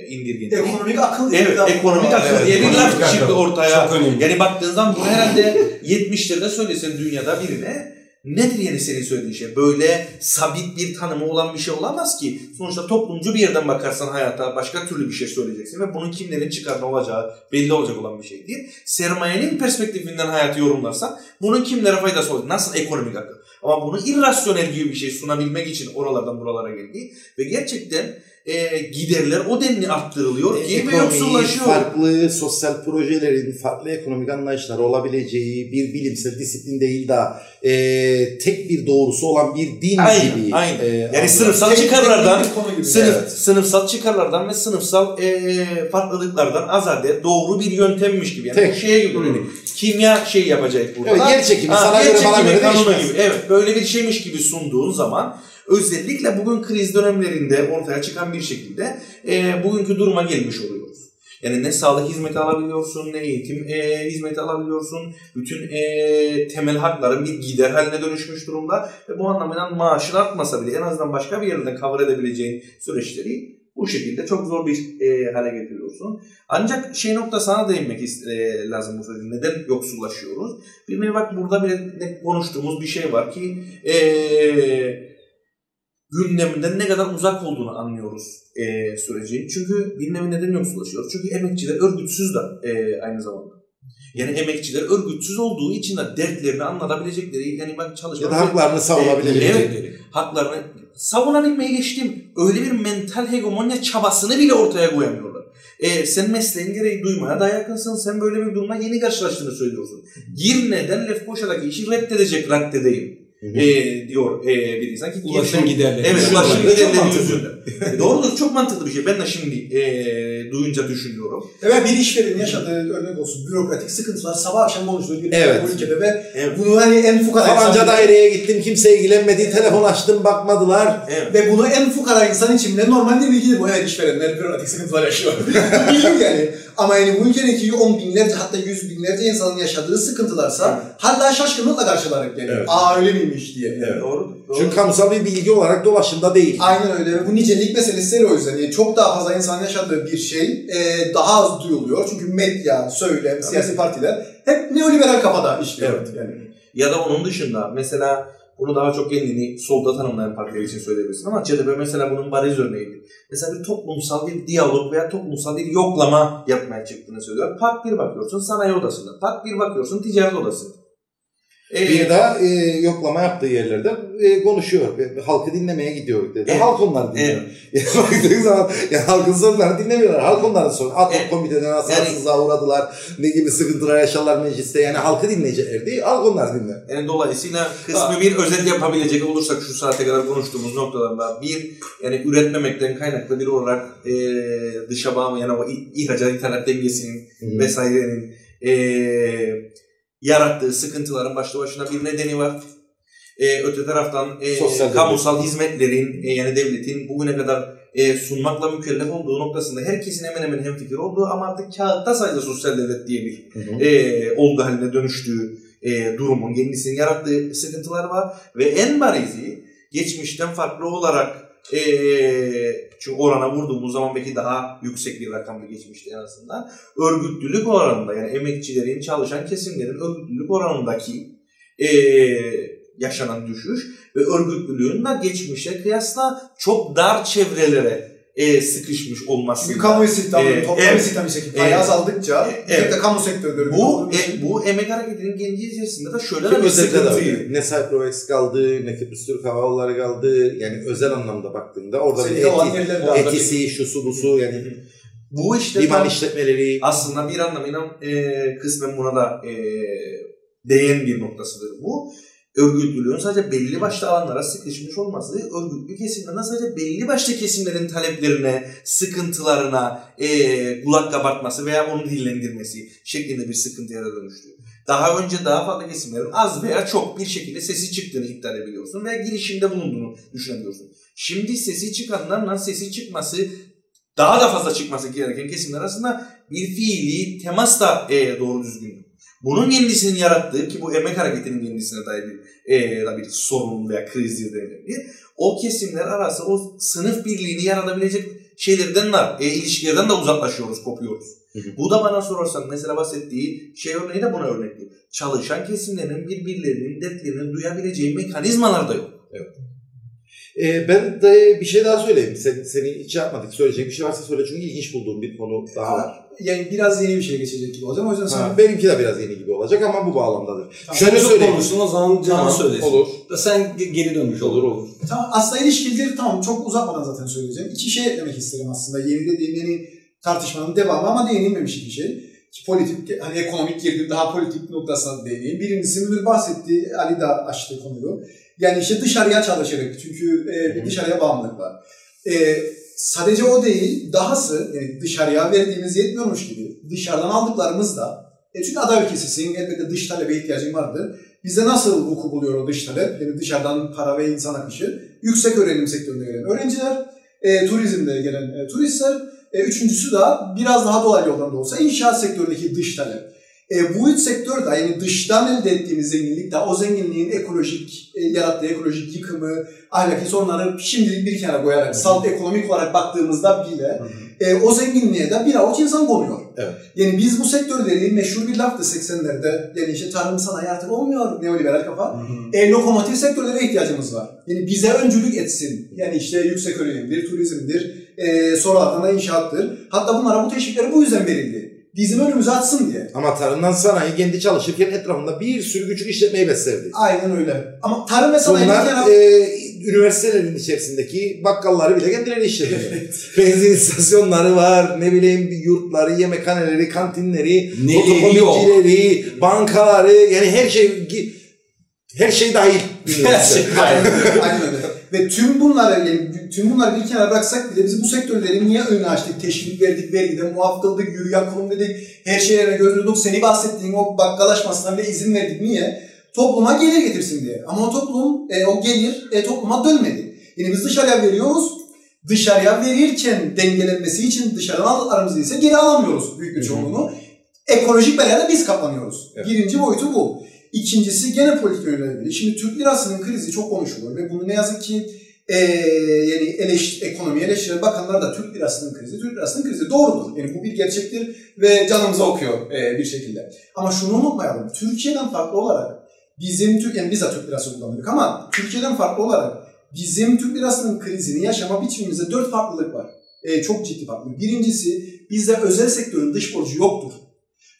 indirgindi. Ekonomik akıl diye evet, ekonomik akıl evet, diye bir laf çıktı ortaya. Yani baktığınızdan bunu herhalde yetmişlerde söylesen dünyada birine nedir yani senin söylediğin şey? Böyle sabit bir tanımı olan bir şey olamaz ki. Sonuçta toplumcu bir yerden bakarsan hayata başka türlü bir şey söyleyeceksin ve bunun kimlerin çıkarına olacağı belli olacak olan bir şey değil. Sermayenin perspektifinden hayatı yorumlarsan bunun kimlere faydası olacak? Nasıl ekonomik akıl? Ama bunu irrasyonel gibi bir şey sunabilmek için oralardan buralara geldi ve gerçekten e, giderler o denli arttırılıyor e, ki ve yoksullaşıyor. Farklı sosyal projelerin, farklı ekonomik anlayışlar olabileceği bir bilimsel disiplin değil daha e, tek bir doğrusu olan bir din aynen, gibi. Aynen. E, yani anladım. Sınıfsal tek, çıkarlardan, tek sınıf, evet. sınıfsal çıkarlardan ve sınıfsal e, farklılıklardan azade doğru bir yöntemmiş gibi. Yani tek. Şeye gibi hmm. Kimya şey yapacak burada. Evet, yer çekimi sana göre bana göre değişmez. Evet, böyle bir şeymiş gibi sunduğun zaman özellikle bugün kriz dönemlerinde ortaya çıkan bir şekilde e, bugünkü duruma gelmiş oluyoruz. Yani ne sağlık hizmeti alabiliyorsun, ne eğitim e, hizmeti alabiliyorsun. Bütün e, temel hakların bir gider haline dönüşmüş durumda. Ve bu anlamıyla maaşın artmasa bile en azından başka bir yerden cover edebileceğin süreçleri bu şekilde çok zor bir e, hale getiriyorsun. Ancak şey nokta sana değinmek e, lazım bu sözü. Neden yoksullaşıyoruz? Bilmem bak burada bile konuştuğumuz bir şey var ki e, gündeminden ne kadar uzak olduğunu anlıyoruz e, sürecin. Çünkü gündemi neden yoksullaşıyoruz? Çünkü emekçiler örgütsüz de e, aynı zamanda. Yani emekçiler örgütsüz olduğu için de dertlerini anlatabilecekleri, yani ben çalışmak ya da haklarını savunabilecekleri. E, haklarını savunabilmeye geçtim. Öyle bir mental hegemonya çabasını bile ortaya koyamıyorlar. E, sen mesleğin gereği duymaya da yakınsın. Sen böyle bir durumla yeni karşılaştığını söylüyorsun. Girne'den Lefkoşa'daki işi reddedecek reddedeyim. E, diyor e, bir insan ki ulaşım giderleri. Evet, ulaşım giderleri yüzünden. Doğrudur, çok mantıklı bir şey. Ben de şimdi e, duyunca düşünüyorum. Evet, bir işverenin yaşadığı örnek olsun. Bürokratik sıkıntılar sabah akşam oluşturuyor bir evet. bu ülkede ve evet. bunu hani en fukara insanca daireye gittim, kimse ilgilenmedi, evet. telefon açtım, bakmadılar evet. ve bunu en fukara insan için bile normal bir bilgidir bu. Evet, işverenler bürokratik sıkıntılar yaşıyor. Bilgi yani. Ama yani bu ülkedeki on binlerce hatta yüz binlerce insanın yaşadığı sıkıntılarsa evet. hala şaşkınlıkla karşılarım yani. Evet. Aa öyle miymiş diye. Evet. Yani doğru, doğru. Çünkü kamusal bir bilgi olarak dolaşımda değil. Aynen öyle. Bu nicelik meselesi de o yüzden. Yani çok daha fazla insanın yaşadığı bir şey e, daha az duyuluyor. Çünkü medya, söylem, evet. siyasi partiler hep neoliberal kafada işliyor. Evet. Yani. Ya da onun dışında mesela bunu daha çok kendini solda tanımlayan partiler için söyleyebilirsin ama C T P mesela bunun bariz örneğidir. Mesela bir toplumsal bir diyalog veya toplumsal bir yoklama yapmaya çıktığını söylüyor. Part bir bakıyorsun sanayi odasında, part bir bakıyorsun ticaret odasında. Ee, bir daha e, yoklama yaptığı yerlerde e, konuşuyor. E, halkı dinlemeye gidiyor dedi. E, halk onları dinliyor. E, Baktığı zaman ya, halkın sorunlarını dinlemiyorlar. Halk onların sorunu. Ad hoc e, komiteden asılsızlığa yani, uğradılar. Ne gibi sıkıntılar yaşarlar mecliste. Yani halkı dinleyecekler değil. Halk onları dinler. Yani dolayısıyla kısmı bir özet yapabilecek olursak şu saate kadar konuştuğumuz noktalarda bir yani üretmemekten kaynaklı bir olarak e, dışa bağımlı yani o ihracat ithalat dengesinin hmm. vesairenin eee yarattığı sıkıntıların başlı başına bir nedeni var. Ee, öte taraftan e, kamusal hizmetlerin e, yani devletin bugüne kadar e, sunmakla mükellef olduğu noktasında herkesin hemen hemen hemfikir olduğu ama artık kağıtta sayıda sosyal devlet diye bir hı hı. E, olgu haline dönüştüğü e, durumun kendisinin yarattığı sıkıntılar var. Ve en barizi geçmişten farklı olarak e, çünkü orana vurduğumuz zaman belki daha yüksek bir rakamda geçmişti en azından. Örgütlülük oranında yani emekçilerin, çalışan kesimlerin örgütlülük oranındaki e, yaşanan düşüş ve örgütlülüğün de geçmişe kıyasla çok dar çevrelere e, sıkışmış olması. Çünkü kamu istihdamı, e, toplum e, istihdamı şekilde payı e, azaldıkça e, e, de kamu sektörü bu, e, bu emek hareketinin kendi içerisinde de şöyle de bir sıkıntı. Ne Saypruvex kaldı, ne Kıbrıs Türk Hava Yolları kaldı. Yani özel anlamda baktığında orada Senin bir eti, etisi, şusu, busu yani bu işte liman işletmeleri. Aslında bir anlamıyla e, kısmen buna da e, değen bir noktasıdır bu. örgütlülüğün sadece belli başlı alanlara sıkışmış olması, örgütlü kesimlerden sadece belli başlı kesimlerin taleplerine, sıkıntılarına ee, kulak kabartması veya onu dillendirmesi şeklinde bir sıkıntıya da dönüştü. Daha önce daha fazla kesimlerin az veya çok bir şekilde sesi çıktığını iddia edebiliyorsun veya girişimde bulunduğunu düşünebiliyorsun. Şimdi sesi çıkanlarla sesi çıkması, daha da fazla çıkması gereken kesimler arasında bir fiili temas da e, doğru düzgün. Bunun kendisinin yarattığı, ki bu emek hareketinin kendisine dair bir, e, bir sorun veya kriz diye, o kesimler arası o sınıf birliğini yaratabilecek şeylerden var. E, ilişkilerden de uzaklaşıyoruz, kopuyoruz. Hı hı. Bu da bana sorarsan mesela bahsettiği şey örneği de buna örnekli. Çalışan kesimlerin birbirlerinin dertlerini duyabileceği mekanizmalar da yok. Evet. Ee, ben de bir şey daha söyleyeyim. Sen, seni hiç yapmadık. Söyleyecek bir şey varsa söyle, çünkü ilginç bulduğum bir konu daha var. Yani biraz yeni bir şey geçecek gibi olacak. O yüzden sen... Benimki de biraz yeni gibi olacak ama bu bağlamdadır. Tamam, şöyle söyleyeyim. Konuşsun, o zaman canı tamam, söylesin. Olur. Sen geri dönmüş olur. olur. Tamam, aslında ilişkileri tamam çok uzatmadan zaten söyleyeceğim. İki şey eklemek isterim aslında. Yeni dediğim yeni tartışmanın devamı ama değinilmemiş iki şey. Ki politik, hani ekonomik girdim daha politik noktasına değineyim. Birincisi Münir bahsetti, Ali de açtı konuyu. Yani işte dışarıya çalışarak, çünkü e, dışarıya bağımlılık var. E, sadece o değil, dahası yani dışarıya verdiğimiz yetmiyormuş gibi dışarıdan aldıklarımız da, e, çünkü ada ülkesisinin elbette dış talebe ihtiyacın vardı. Bizde nasıl vuku buluyor o dış talep, yani dışarıdan para ve insan akışı? Yüksek öğrenim sektöründe gelen öğrenciler, e, turizmde gelen e, turistler, e, üçüncüsü da biraz daha dolaylı yoldan da olsa inşaat sektöründeki dış talep. E, bu üç sektör de yani dıştan elde ettiğimiz zenginlik de o zenginliğin ekolojik e, yarattığı ekolojik yıkımı, ahlaki sorunları şimdilik bir kenara koyarak, salt ekonomik olarak baktığımızda bile e, o zenginliğe de bir avuç insan konuyor. Evet. Yani biz bu sektörleri, meşhur bir laftı seksenlerde, yani işte tarım sanayi artık olmuyor neoliberal kafa, e, lokomotif sektörlere ihtiyacımız var. Yani bize öncülük etsin. Yani işte yüksek öğrenimdir, turizmdir, e, sonradan da inşaattır. Hatta bunlara bu teşvikleri bu yüzden verildi. Bizim önümüzü atsın diye. Ama tarımdan sanayi kendi çalışırken etrafında bir sürü küçük işletmeyi beslerdi. Aynen öyle. Ama tarım ve sanayi... Bunlar kenara... e, üniversitelerin içerisindeki bakkalları bile kendileri işletiyor. Evet. Benzin istasyonları var, ne bileyim yurtları, yemekhaneleri, kantinleri, fotokopiçileri, bankaları, yani her şey... Her şey dahil. Her şey dahil. Aynen öyle. Ve tüm bunları, yani tüm bunları bir kenara bıraksak bile biz bu sektörleri niye önüne açtık, teşvik verdik, vergiden muaf kıldık, yürüyen kurum dedik, her şeye göz yumduk, seni bahsettiğin o bakkalaşmasına bile izin verdik. Niye? Topluma gelir getirsin diye. Ama o toplum, e, o gelir e, topluma dönmedi. Yani biz dışarıya veriyoruz, dışarıya verirken dengelenmesi için dışarıdan aramızda ise geri alamıyoruz büyük bir çoğunluğunu. Ekolojik belaya biz katlanıyoruz. Evet. Birinci boyutu bu. İkincisi gene politik yönelmeli. Şimdi Türk lirasının krizi çok konuşuluyor ve bunu ne yazık ki ee, yani eleştir, ekonomi eleştiren bakanlar da Türk lirasının krizi, Türk lirasının krizi doğrudur. Yani bu bir gerçektir ve canımıza okuyor ee, bir şekilde. Ama şunu unutmayalım, Türkiye'den farklı olarak bizim Türk, yani biz de Türk lirası kullanıyoruz ama Türkiye'den farklı olarak bizim Türk lirasının krizini yaşama biçimimizde dört farklılık var. E, çok ciddi farklılık. Birincisi, bizde özel sektörün dış borcu yoktur.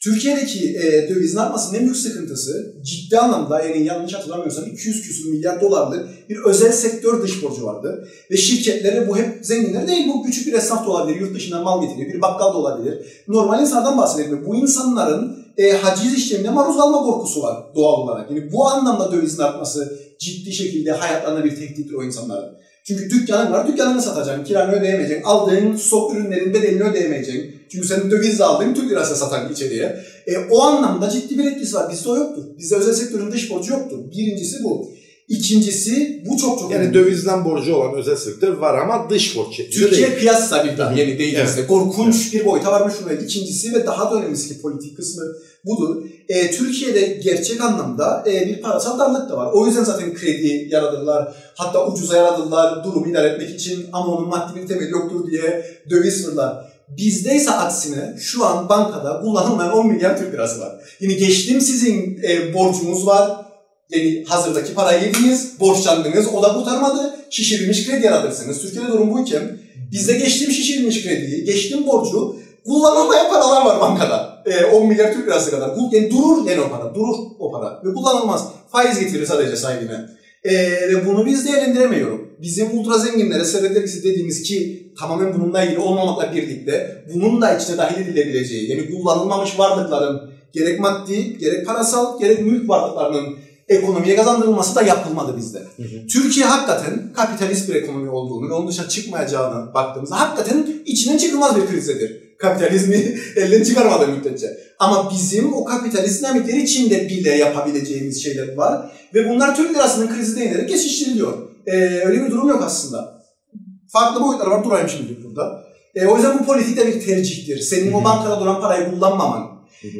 Türkiye'deki e, dövizin artmasının en büyük sıkıntısı ciddi anlamda, yani yanlış hatırlamıyorsam iki yüz küsur milyar dolarlık bir özel sektör dış borcu vardı. Ve şirketlere, bu hep zenginler değil, bu küçük bir esnaf da olabilir, yurt dışından mal getiriyor, bir bakkal da olabilir. Normal insanlardan bahsedelim. Bu insanların e, haciz işlemine maruz kalma korkusu var doğal olarak. Yani bu anlamda dövizin artması ciddi şekilde hayatlarına bir tehdittir o insanların. Çünkü dükkanın var, dükkanını satacaksın, kiranı ödeyemeyeceksin, aldığın sok ürünlerin bedelini ödeyemeyeceksin. Çünkü senin dövizle aldığın Türk lirası satan içeriye. E, o anlamda ciddi bir etkisi var. Bizde o yoktu. Bizde özel sektörün dış borcu yoktu. Birincisi bu. İkincisi bu çok çok yani önemli. Dövizden borcu olan özel sektör var ama dış borç. Türkiye piyasa tabii daha yeni değil. Evet. Korkunç evet. bir boyuta varmış şuraya. İkincisi ve daha da önemlisi ki politik kısmı budur. E, Türkiye'de gerçek anlamda e, bir parasal darlık da var. O yüzden zaten kredi yaradılar. Hatta ucuza yaradılar durumu idare etmek için, ama onun maddi bir temeli yoktur diye döviz fırlar. Bizdeyse aksine şu an bankada kullanılmayan on milyar Türk lirası var. Yine geçtim sizin e, borcunuz var. Yani hazırdaki parayı yediniz, borçlandınız, o da kurtarmadı, şişirilmiş kredi yaratırsınız. Türkiye'de durum buyken, bizde geçtiğim şişirilmiş krediyi, geçtiğim borcu, kullanılmayan paralar var bankada. E, on milyar Türk lirası kadar. Yani durur yani o para, durur o para ve kullanılmaz. Faiz getirir sadece sahibine. Ve bunu biz değerlendiremiyorum. Bizim ultra zenginlere servet vergisi dediğimiz, ki tamamen bununla ilgili olmamakla birlikte, bunun da içine dahil edilebileceği, yani kullanılmamış varlıkların gerek maddi, gerek parasal, gerek mülk varlıklarının ekonomiye kazandırılması da yapılmadı bizde. Hı hı. Türkiye hakikaten kapitalist bir ekonomi olduğunu ve onun dışına çıkmayacağına baktığımızda hakikaten içinden çıkılmaz bir krizdedir. Kapitalizmi elden çıkarmadığı müddetçe. Ama bizim o kapitalist dinamikleri içinde bile yapabileceğimiz şeyler var. Ve bunlar Türk lirasının krizi deyilerek geçiştiriliyor. Ee, öyle bir durum yok aslında. Farklı boyutlar var, durayım şimdi burada. Ee, o yüzden bu politikte bir tercihtir. Senin o bankada duran parayı kullanmaman.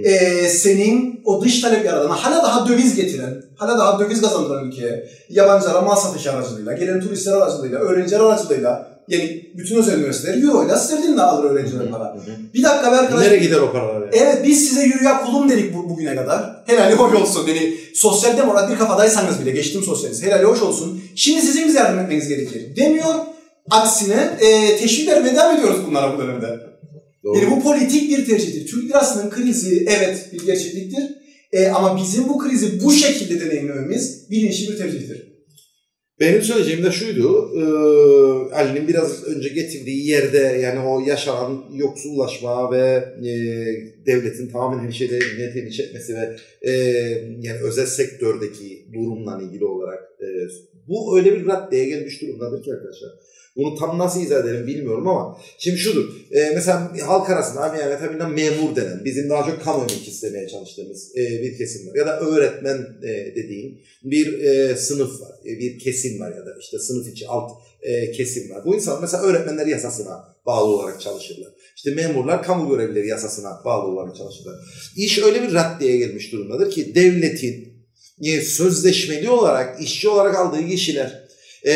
Ee, senin o dış talep yaratana, hala daha döviz getiren, hala daha döviz kazandıran ülkeye, yabancılara mal satışı aracılığıyla, gelen turistler aracılığıyla, öğrenciler aracılığıyla, yani bütün özel üniversiteler euroyla, sterlinle alır öğrenciler para. Hı hı. Bir dakika be arkadaşlar. Nereye gider o paralar yani? Evet, biz size euroya kulum dedik bu, bugüne kadar. Helali hoş olsun. Yani sosyal demokrat bir kafadaysanız bile, geçtim sosyalist, helali hoş olsun. Şimdi sizin bize yardım etmeniz gerekir demiyor. Aksine e, teşvikler devam ediyoruz bunlara bu dönemde. Doğru. Yani bu politik bir tercihtir. Türk lirasının krizi evet bir gerçekliktir. E, ama bizim bu krizi bu şekilde deneyimlememiz bilinçli bir tercihtir. Benim söyleyeceğim de şuydu. E, Ali'nin biraz önce getirdiği yerde yani o yaşanan yoksullaşma ve e, devletin tamamen her şeyde temiş etmesi ve e, yani özel sektördeki durumla ilgili olarak e, bu öyle bir raddeye gelmiş durumdadır ki arkadaşlar. Bunu tam nasıl izah edelim bilmiyorum ama şimdi şudur. E, mesela halk arasında abi yani tabii memur denen, bizim daha çok kamuoyunu istemeye çalıştığımız e, bir kesim var. Ya da öğretmen e, dediğin bir e, sınıf var, e, bir kesim var ya da işte sınıf içi alt e, kesim var. Bu insanlar mesela öğretmenler yasasına bağlı olarak çalışırlar. İşte memurlar kamu görevlileri yasasına bağlı olarak çalışırlar. İş öyle bir raddeye gelmiş durumdadır ki devletin e, sözleşmeli olarak işçi olarak aldığı kişiler Ee,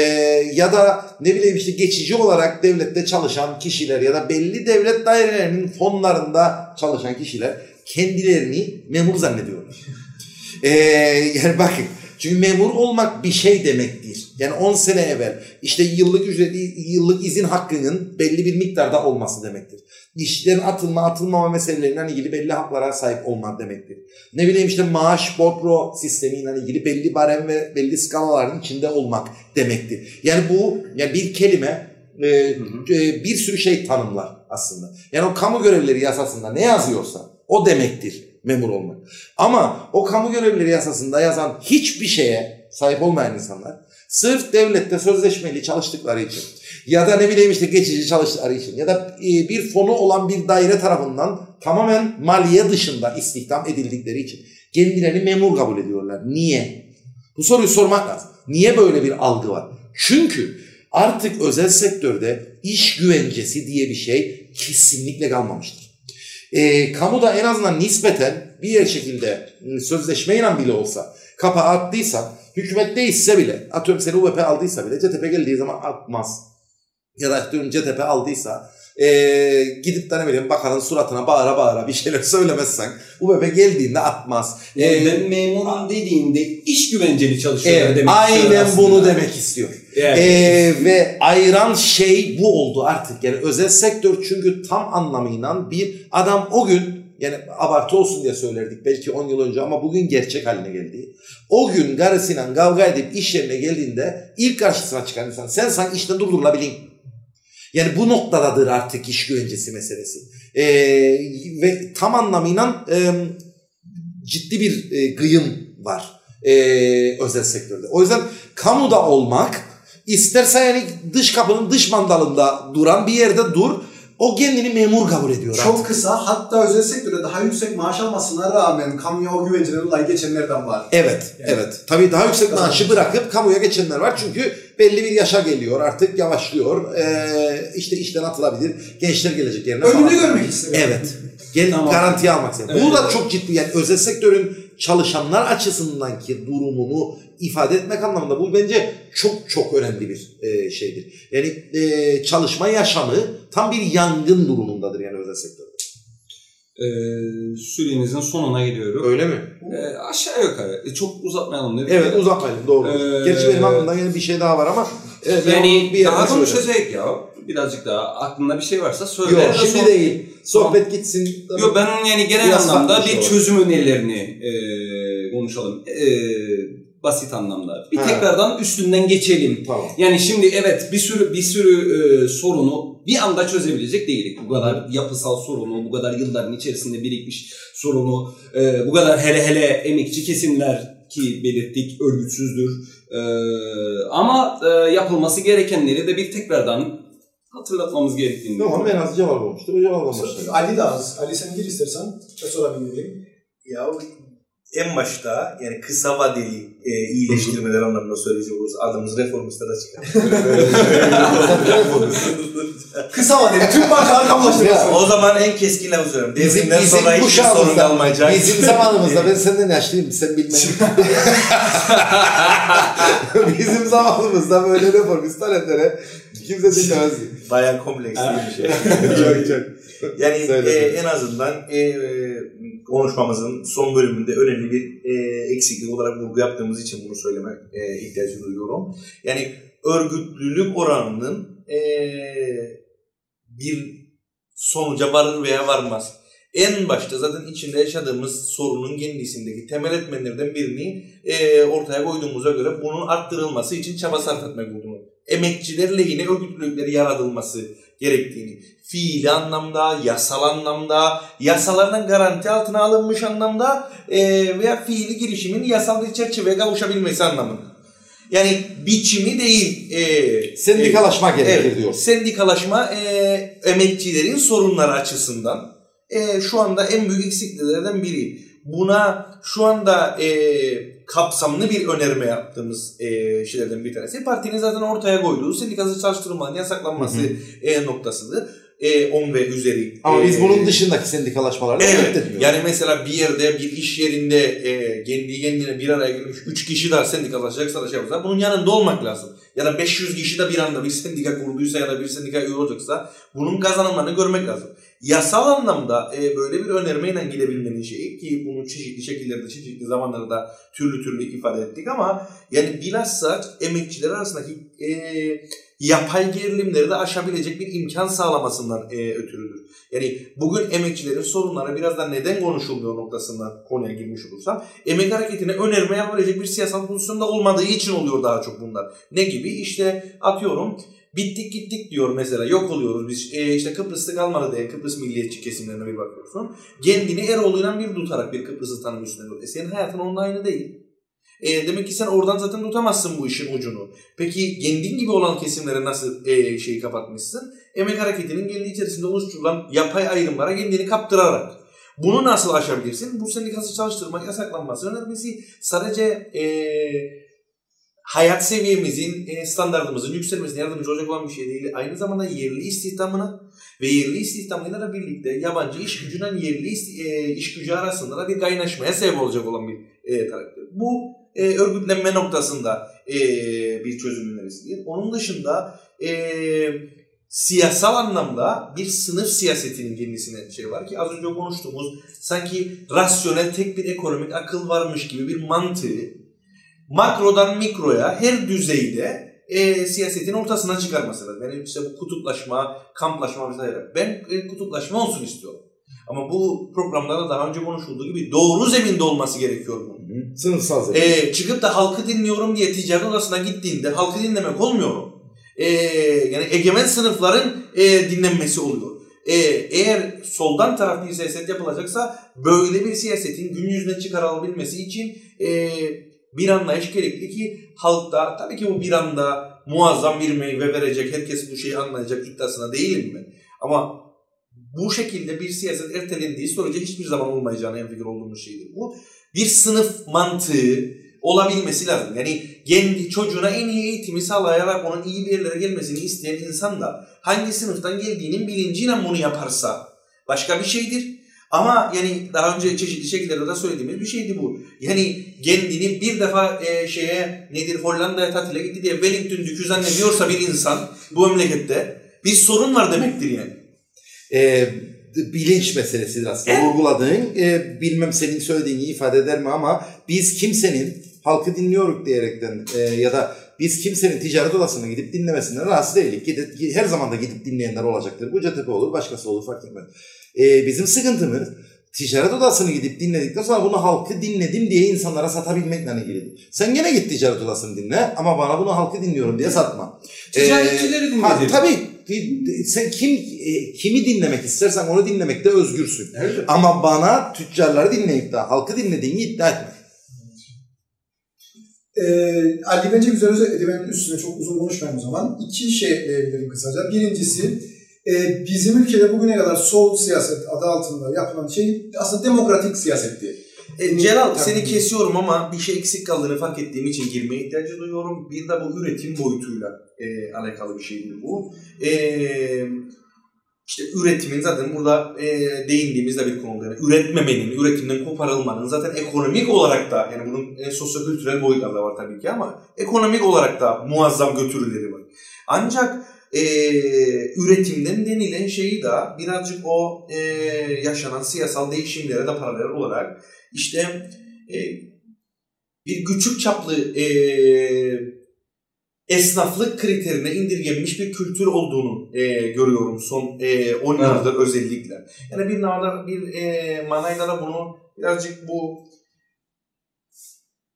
ya da ne bileyim işte geçici olarak devlette çalışan kişiler ya da belli devlet dairelerinin fonlarında çalışan kişiler kendilerini memur zannediyorlar. Ee, yani bakın çünkü memur olmak bir şey demektir. Yani on sene evvel işte yıllık ücreti, yıllık izin hakkının belli bir miktarda olması demektir. İşten atılma atılmama meselelerinden ilgili belli haklara sahip olmak demektir. Ne bileyim işte maaş bordro sistemiyle ilgili belli barem ve belli skalaların içinde olmak demektir. Yani bu yani bir kelime e, e, bir sürü şey tanımlar aslında. Yani o kamu görevlileri yasasında ne yazıyorsa o demektir memur olmak. Ama o kamu görevlileri yasasında yazan hiçbir şeye sahip olmayan insanlar sırf devlette sözleşmeli çalıştıkları için ya da ne bileyim işte geçici çalıştıkları için ya da bir fonu olan bir daire tarafından tamamen maliye dışında istihdam edildikleri için kendilerini memur kabul ediyorlar. Niye? Bu soruyu sormak lazım. Niye böyle bir algı var? Çünkü artık özel sektörde iş güvencesi diye bir şey kesinlikle kalmamıştır. E, kamuda en azından nispeten bir yer şekilde sözleşmeyle bile olsa kapağı attıysa, hükümet değişse bile, atıyorum seni U B P aldıysa bile C T P geldiği zaman atmaz. Ya da atıyorum C T P aldıysa e, gidip de ne bileyim bakanın suratına bağıra bağıra bir şeyler söylemezsen U B P geldiğinde atmaz. Yani ben memurum dediğinde iş güvenceli çalışıyorlar evet, demek aynen istiyor aynen bunu demek istiyor. Yani. Ee, ve ayıran şey bu oldu artık. Yani özel sektör çünkü tam anlamıyla bir adam o gün yani abartı olsun diye söylerdik belki on yıl önce ama bugün gerçek haline geldi. O gün karısıyla kavga edip iş yerine geldiğinde ilk karşısına çıkan insan sen sanki işten durdurulabilin. Yani bu noktadadır artık iş güvencesi meselesi. Ee, ve tam anlamıyla e, ciddi bir e, gıyım var e, özel sektörde. O yüzden kamuda olmak İsterse yani dış kapının dış mandalında duran bir yerde dur, o kendini memur kabul ediyor. Çok artık. Kısa, hatta özel sektörde daha yüksek maaş almasına rağmen kamuya o güvenceden dolayı geçenlerden var. Evet, yani. Evet. Tabii daha yüksek maaşı bırakıp kamuya geçenler var çünkü belli bir yaşa geliyor artık, yavaşlıyor, ee, işte işten atılabilir, gençler gelecek yerine falan. Önünü görmek istiyor. Evet, Gel, tamam. Garantiye almak istiyor. Evet. Bu da çok ciddi yani özel sektörün çalışanlar açısındanki durumunu ifade etmek anlamında bu bence çok çok önemli bir e, şeydir. Yani e, çalışma yaşamı tam bir yangın durumundadır yani özel sektörde. Ee, sürenizin sonuna gidiyorum. Öyle mi? Ee, aşağı yukarı. E, çok uzatmayalım dedik. Evet uzatmayalım doğru. Ee, Gerçi benim aklımda yeni bir şey daha var ama. Evet, yani bir daha konuşacak ya. Birazcık daha aklında bir şey varsa söyle. Yok şimdi son... değil. Sohbet tamam. Gitsin. Yok ben yani genel biraz anlamda bir çözüm önerilerini e, konuşalım. Eee basit anlamda. Bir ha. tekrardan üstünden geçelim. Tamam. Yani şimdi evet bir sürü bir sürü e, sorunu bir anda çözebilecek değiliz. Bu kadar yapısal sorunu, bu kadar yılların içerisinde birikmiş sorunu, e, bu kadar hele hele emekçi kesimler ki belirttik, örgütsüzdür. E, ama e, yapılması gerekenleri de bir tekrardan hatırlatmamız gerektiğini. Tamam, en az cevap olmuştur. O cevap olmuştur. Ali de az. Ali sen gir istersen. Ben sorabilirim. Ya en başta yani kısa vadeli e, iyileştirmeler anlamında söyleyecek olursa adımız reformistler açık. Kısa vadeli tüm bankalar kamulaştırılsın. O zaman en keskin lafı söylüyorum. Devrimden sonra hiçbir sorun kalmayacak. Bizim zamanımızda ben senden yaşlıyım, sen bilmem. Bizim zamanımızda böyle reformist taleplere kimse dinlemez. Bayağı kompleks bir şey. Çok çok. Yani e, en azından e, konuşmamızın son bölümünde önemli bir e, eksiklik olarak vurgu yaptığımız için bunu söylemek e, ihtiyacı duyuyorum. Yani örgütlülük oranının e, bir sonuca varır veya varmaz. En başta zaten içinde yaşadığımız sorunun kendisindeki temel etmenlerden birini e, ortaya koyduğumuza göre bunun arttırılması için çaba sarf etmek olduğunu, emekçilerle yine örgütlülükleri yaratılması gerektiğini, fiili anlamda, yasal anlamda, yasalardan garanti altına alınmış anlamda e, veya fiili girişimin yasal bir çerçeveye kavuşabilmesi anlamında. Yani biçimi değil. E, sendikalaşma e, gerekir evet, diyor. Sendikalaşma e, emekçilerin sorunları açısından e, şu anda en büyük eksikliklerden biri. Buna şu anda e, kapsamlı bir önerme yaptığımız e, şeylerden bir tanesi. Partinin zaten ortaya koyduğu sendikasız çalıştırmanın yasaklanması e, noktasıdır. E, on ve üzeri. Ama e, biz bunun dışındaki sendikalaşmalarla evet, reddetmiyoruz. Yani mesela bir yerde, bir iş yerinde e, kendi kendine bir araya gelmiş üç kişi daha sendikalaşacaksa da şey yapacaksa bunun yanında olmak lazım. Ya da beş yüz kişi de bir anda bir sendika kuruluysa ya da bir sendika üye olacaksa bunun kazanımlarını görmek lazım. Yasal anlamda e, böyle bir önermeyle gidebilmenin şeyi ki bunu çeşitli şekillerde, çeşitli zamanlarda türlü türlü ifade ettik ama yani bilhassa emekçiler arasındaki e, yapay gerilimleri de aşabilecek bir imkan sağlamasından e, ötürüdür. Yani bugün emekçilerin sorunları biraz da neden konuşulmuyor noktasından konuya girmiş olursam, emek hareketine önerme yapabilecek bir siyasal pozisyonda olmadığı için oluyor daha çok bunlar. Ne gibi? İşte atıyorum bittik gittik diyor mesela, yok oluyoruz biz e, işte Kıbrıs'ta kalmadı diye Kıbrıs milliyetçi kesimlerine bir bakıyorsun. Kendini Eroğlu'yla bir tutarak bir Kıbrıs'ı tanımıyorsun diyor. E senin hayatın onunla aynı değil. E, demek ki sen oradan zaten tutamazsın bu işin ucunu. Peki kendin gibi olan kesimlere nasıl e, şeyi kapatmışsın? Emek hareketinin kendi içerisinde oluşturulan yapay ayrımlara kendini kaptırarak. Bunu nasıl aşabilirsin? Bu sendikası çalıştırmak yasaklanması önermesi sadece e, hayat seviyemizin, e, standartımızın yükselmesine yardımcı olacak olan bir şey değil. Aynı zamanda yerli istihdamına ve yerli istihdamıyla da birlikte yabancı iş gücünden yerli e, iş gücü arasında da bir kaynaşmaya sebep olacak olan bir e, taraftır. Bu E, örgütlenme noktasında e, bir çözüm önerisi değil. Onun dışında e, siyasal anlamda bir sınıf siyasetinin kendisine şey var ki az önce konuştuğumuz sanki rasyonel tek bir ekonomik akıl varmış gibi bir mantığı makrodan mikroya her düzeyde e, siyasetin ortasına çıkarması lazım. Yani işte bu kutuplaşma, kamplaşma vesaire. Ben e, kutuplaşma olsun istiyorum. Ama bu programlarda daha önce konuşulduğu gibi doğru zeminde olması gerekiyor bu. Sınıfsal zemin. Ee, çıkıp da halkı dinliyorum diye ticaret odasına gittiğinde halkı dinlemek olmuyor. Ee, yani egemen sınıfların e, dinlenmesi oluyor. Ee, eğer soldan taraf bir siyaset yapılacaksa böyle bir siyasetin gün yüzüne çıkarılabilmesi için e, bir anlayış gerekli ki halkta, tabii ki bu bir anda muazzam bir meyve verecek, herkes bu şeyi anlayacak iddiasına değilim ben. Ama bu şekilde bir siyaset ertelendiği sürece hiçbir zaman olmayacağına en fikir olduğumuz şeydir. Bu bir sınıf mantığı olabilmesi lazım. Yani kendi çocuğuna en iyi eğitimi sağlayarak onun iyi bir yerlere gelmesini isteyen insan da hangi sınıftan geldiğinin bilinciyle bunu yaparsa başka bir şeydir. Ama yani daha önce çeşitli şekillerde de söylediğimiz bir şeydi bu. Yani kendini bir defa e, şeye nedir Hollanda'ya tatile gitti diye Wellington Dükü zannediyorsa bir insan bu memlekette bir sorun var demektir yani. E, bilinç meselesidir aslında. Evet. Vurguladığın, e, bilmem senin söylediğini ifade eder mi ama biz kimsenin halkı dinliyoruz diyerekten e, ya da biz kimsenin ticaret odasına gidip dinlemesinden rahatsız değiliz. Gidip, her zaman da gidip dinleyenler olacaktır. Bu C T P olur, başkası olur, fark etmez. E, bizim sıkıntımız ticaret odasını gidip dinledikten sonra bunu halkı dinledim diye insanlara satabilmekle ilgili. Sen gene git ticaret odasını dinle ama bana bunu halkı dinliyorum diye satma. Ticaretçileri e, dinledim. Tabii. Sen kim kimi dinlemek istersen onu dinlemekte özgürsün. Evet. Ama bana tüccarları dinleyip de halkı dinlediğini iddia etme. Ee, Ali bence güzel özetledi. Ben üstüne çok uzun konuşmayayım o zaman. İki şey ekleyebilirim kısaca. Birincisi, e, bizim ülkede bugüne kadar sol siyaset adı altında yapılan şey aslında demokratik siyasetti. E, Celal, seni kesiyorum ama bir şey eksik kaldığını fark ettiğim için girmeye ihtiyacı duyuyorum. Bir de bu üretim boyutuyla e, alakalı bir şeydi bu. Eee... İşte üretimin zaten burada e, değindiğimizde bir konuda yani üretmemenin, üretimden koparılmanın zaten ekonomik olarak da yani bunun e, sosyo-kültürel boyutları da var tabii ki ama ekonomik olarak da muazzam götürüleri var. Ancak e, üretimden denilen şeyi de birazcık o e, yaşanan siyasal değişimlere de paralel olarak işte e, bir küçük çaplı e, esnaflık kriterine indirgenmiş bir kültür olduğunu e, görüyorum son e, on yıldır özellikle. Yani bir nada, bir e, manayla da bunu birazcık bu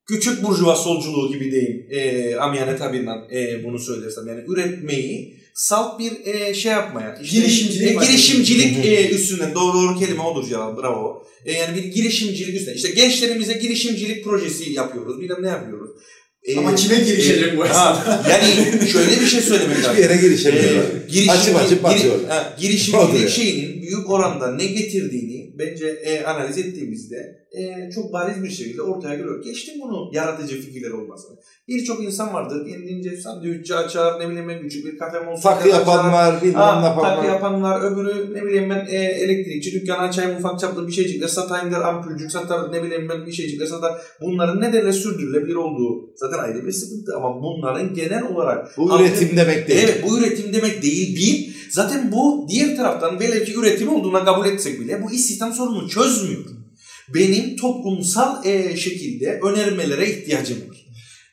küçük burjuva solculuğu gibi diyeyim. E, amiyane tabirden e, bunu söylersem yani üretmeyi salt bir e, şey yapmaya. İşte, girişimcilik. E, girişimcilik e, üstünden doğru, doğru kelime odur ya, bravo. E, yani bir girişimcilik üstünden. İşte gençlerimize girişimcilik projesi yapıyoruz. Bir de ne yapıyoruz? Ee, Ama kime girişelim e, bu aslında? Yani şöyle bir şey söylemek lazım. Hiçbir yere girişemiyorlar. Ee, girişim, açıp açıp batıyorlar. Ha, girişimcilik şeyinin büyük oranda ne getirdiğini bence e, analiz ettiğimizde e, çok bariz bir şekilde ortaya geliyor. Geçtim bunu yaratıcı fikirler olmasını. Birçok insan vardır. Yenilince sandviççi açar, ne bileyim ben küçük bir kafem olsun. Takı yapan var, bilmem ne yapan var. Takı yapan var, öbürü ne bileyim ben e, elektrikçi dükkanı açayım, ufak çaplı bir şeycikler satayım der, ampulcük satar, ne bileyim ben bir şeycikler satar. Bunların ne derler sürdürülebilir olduğu zaten ayrı bir sıkıntı ama bunların genel olarak... Bu artık, üretim demek değil. Evet, bu üretim demek değil. Bir, zaten bu diğer taraftan velev ki üretim olduğuna kabul etsek bile bu istihdam sorunu çözmüyor. Benim toplumsal e, şekilde önermelere ihtiyacım var.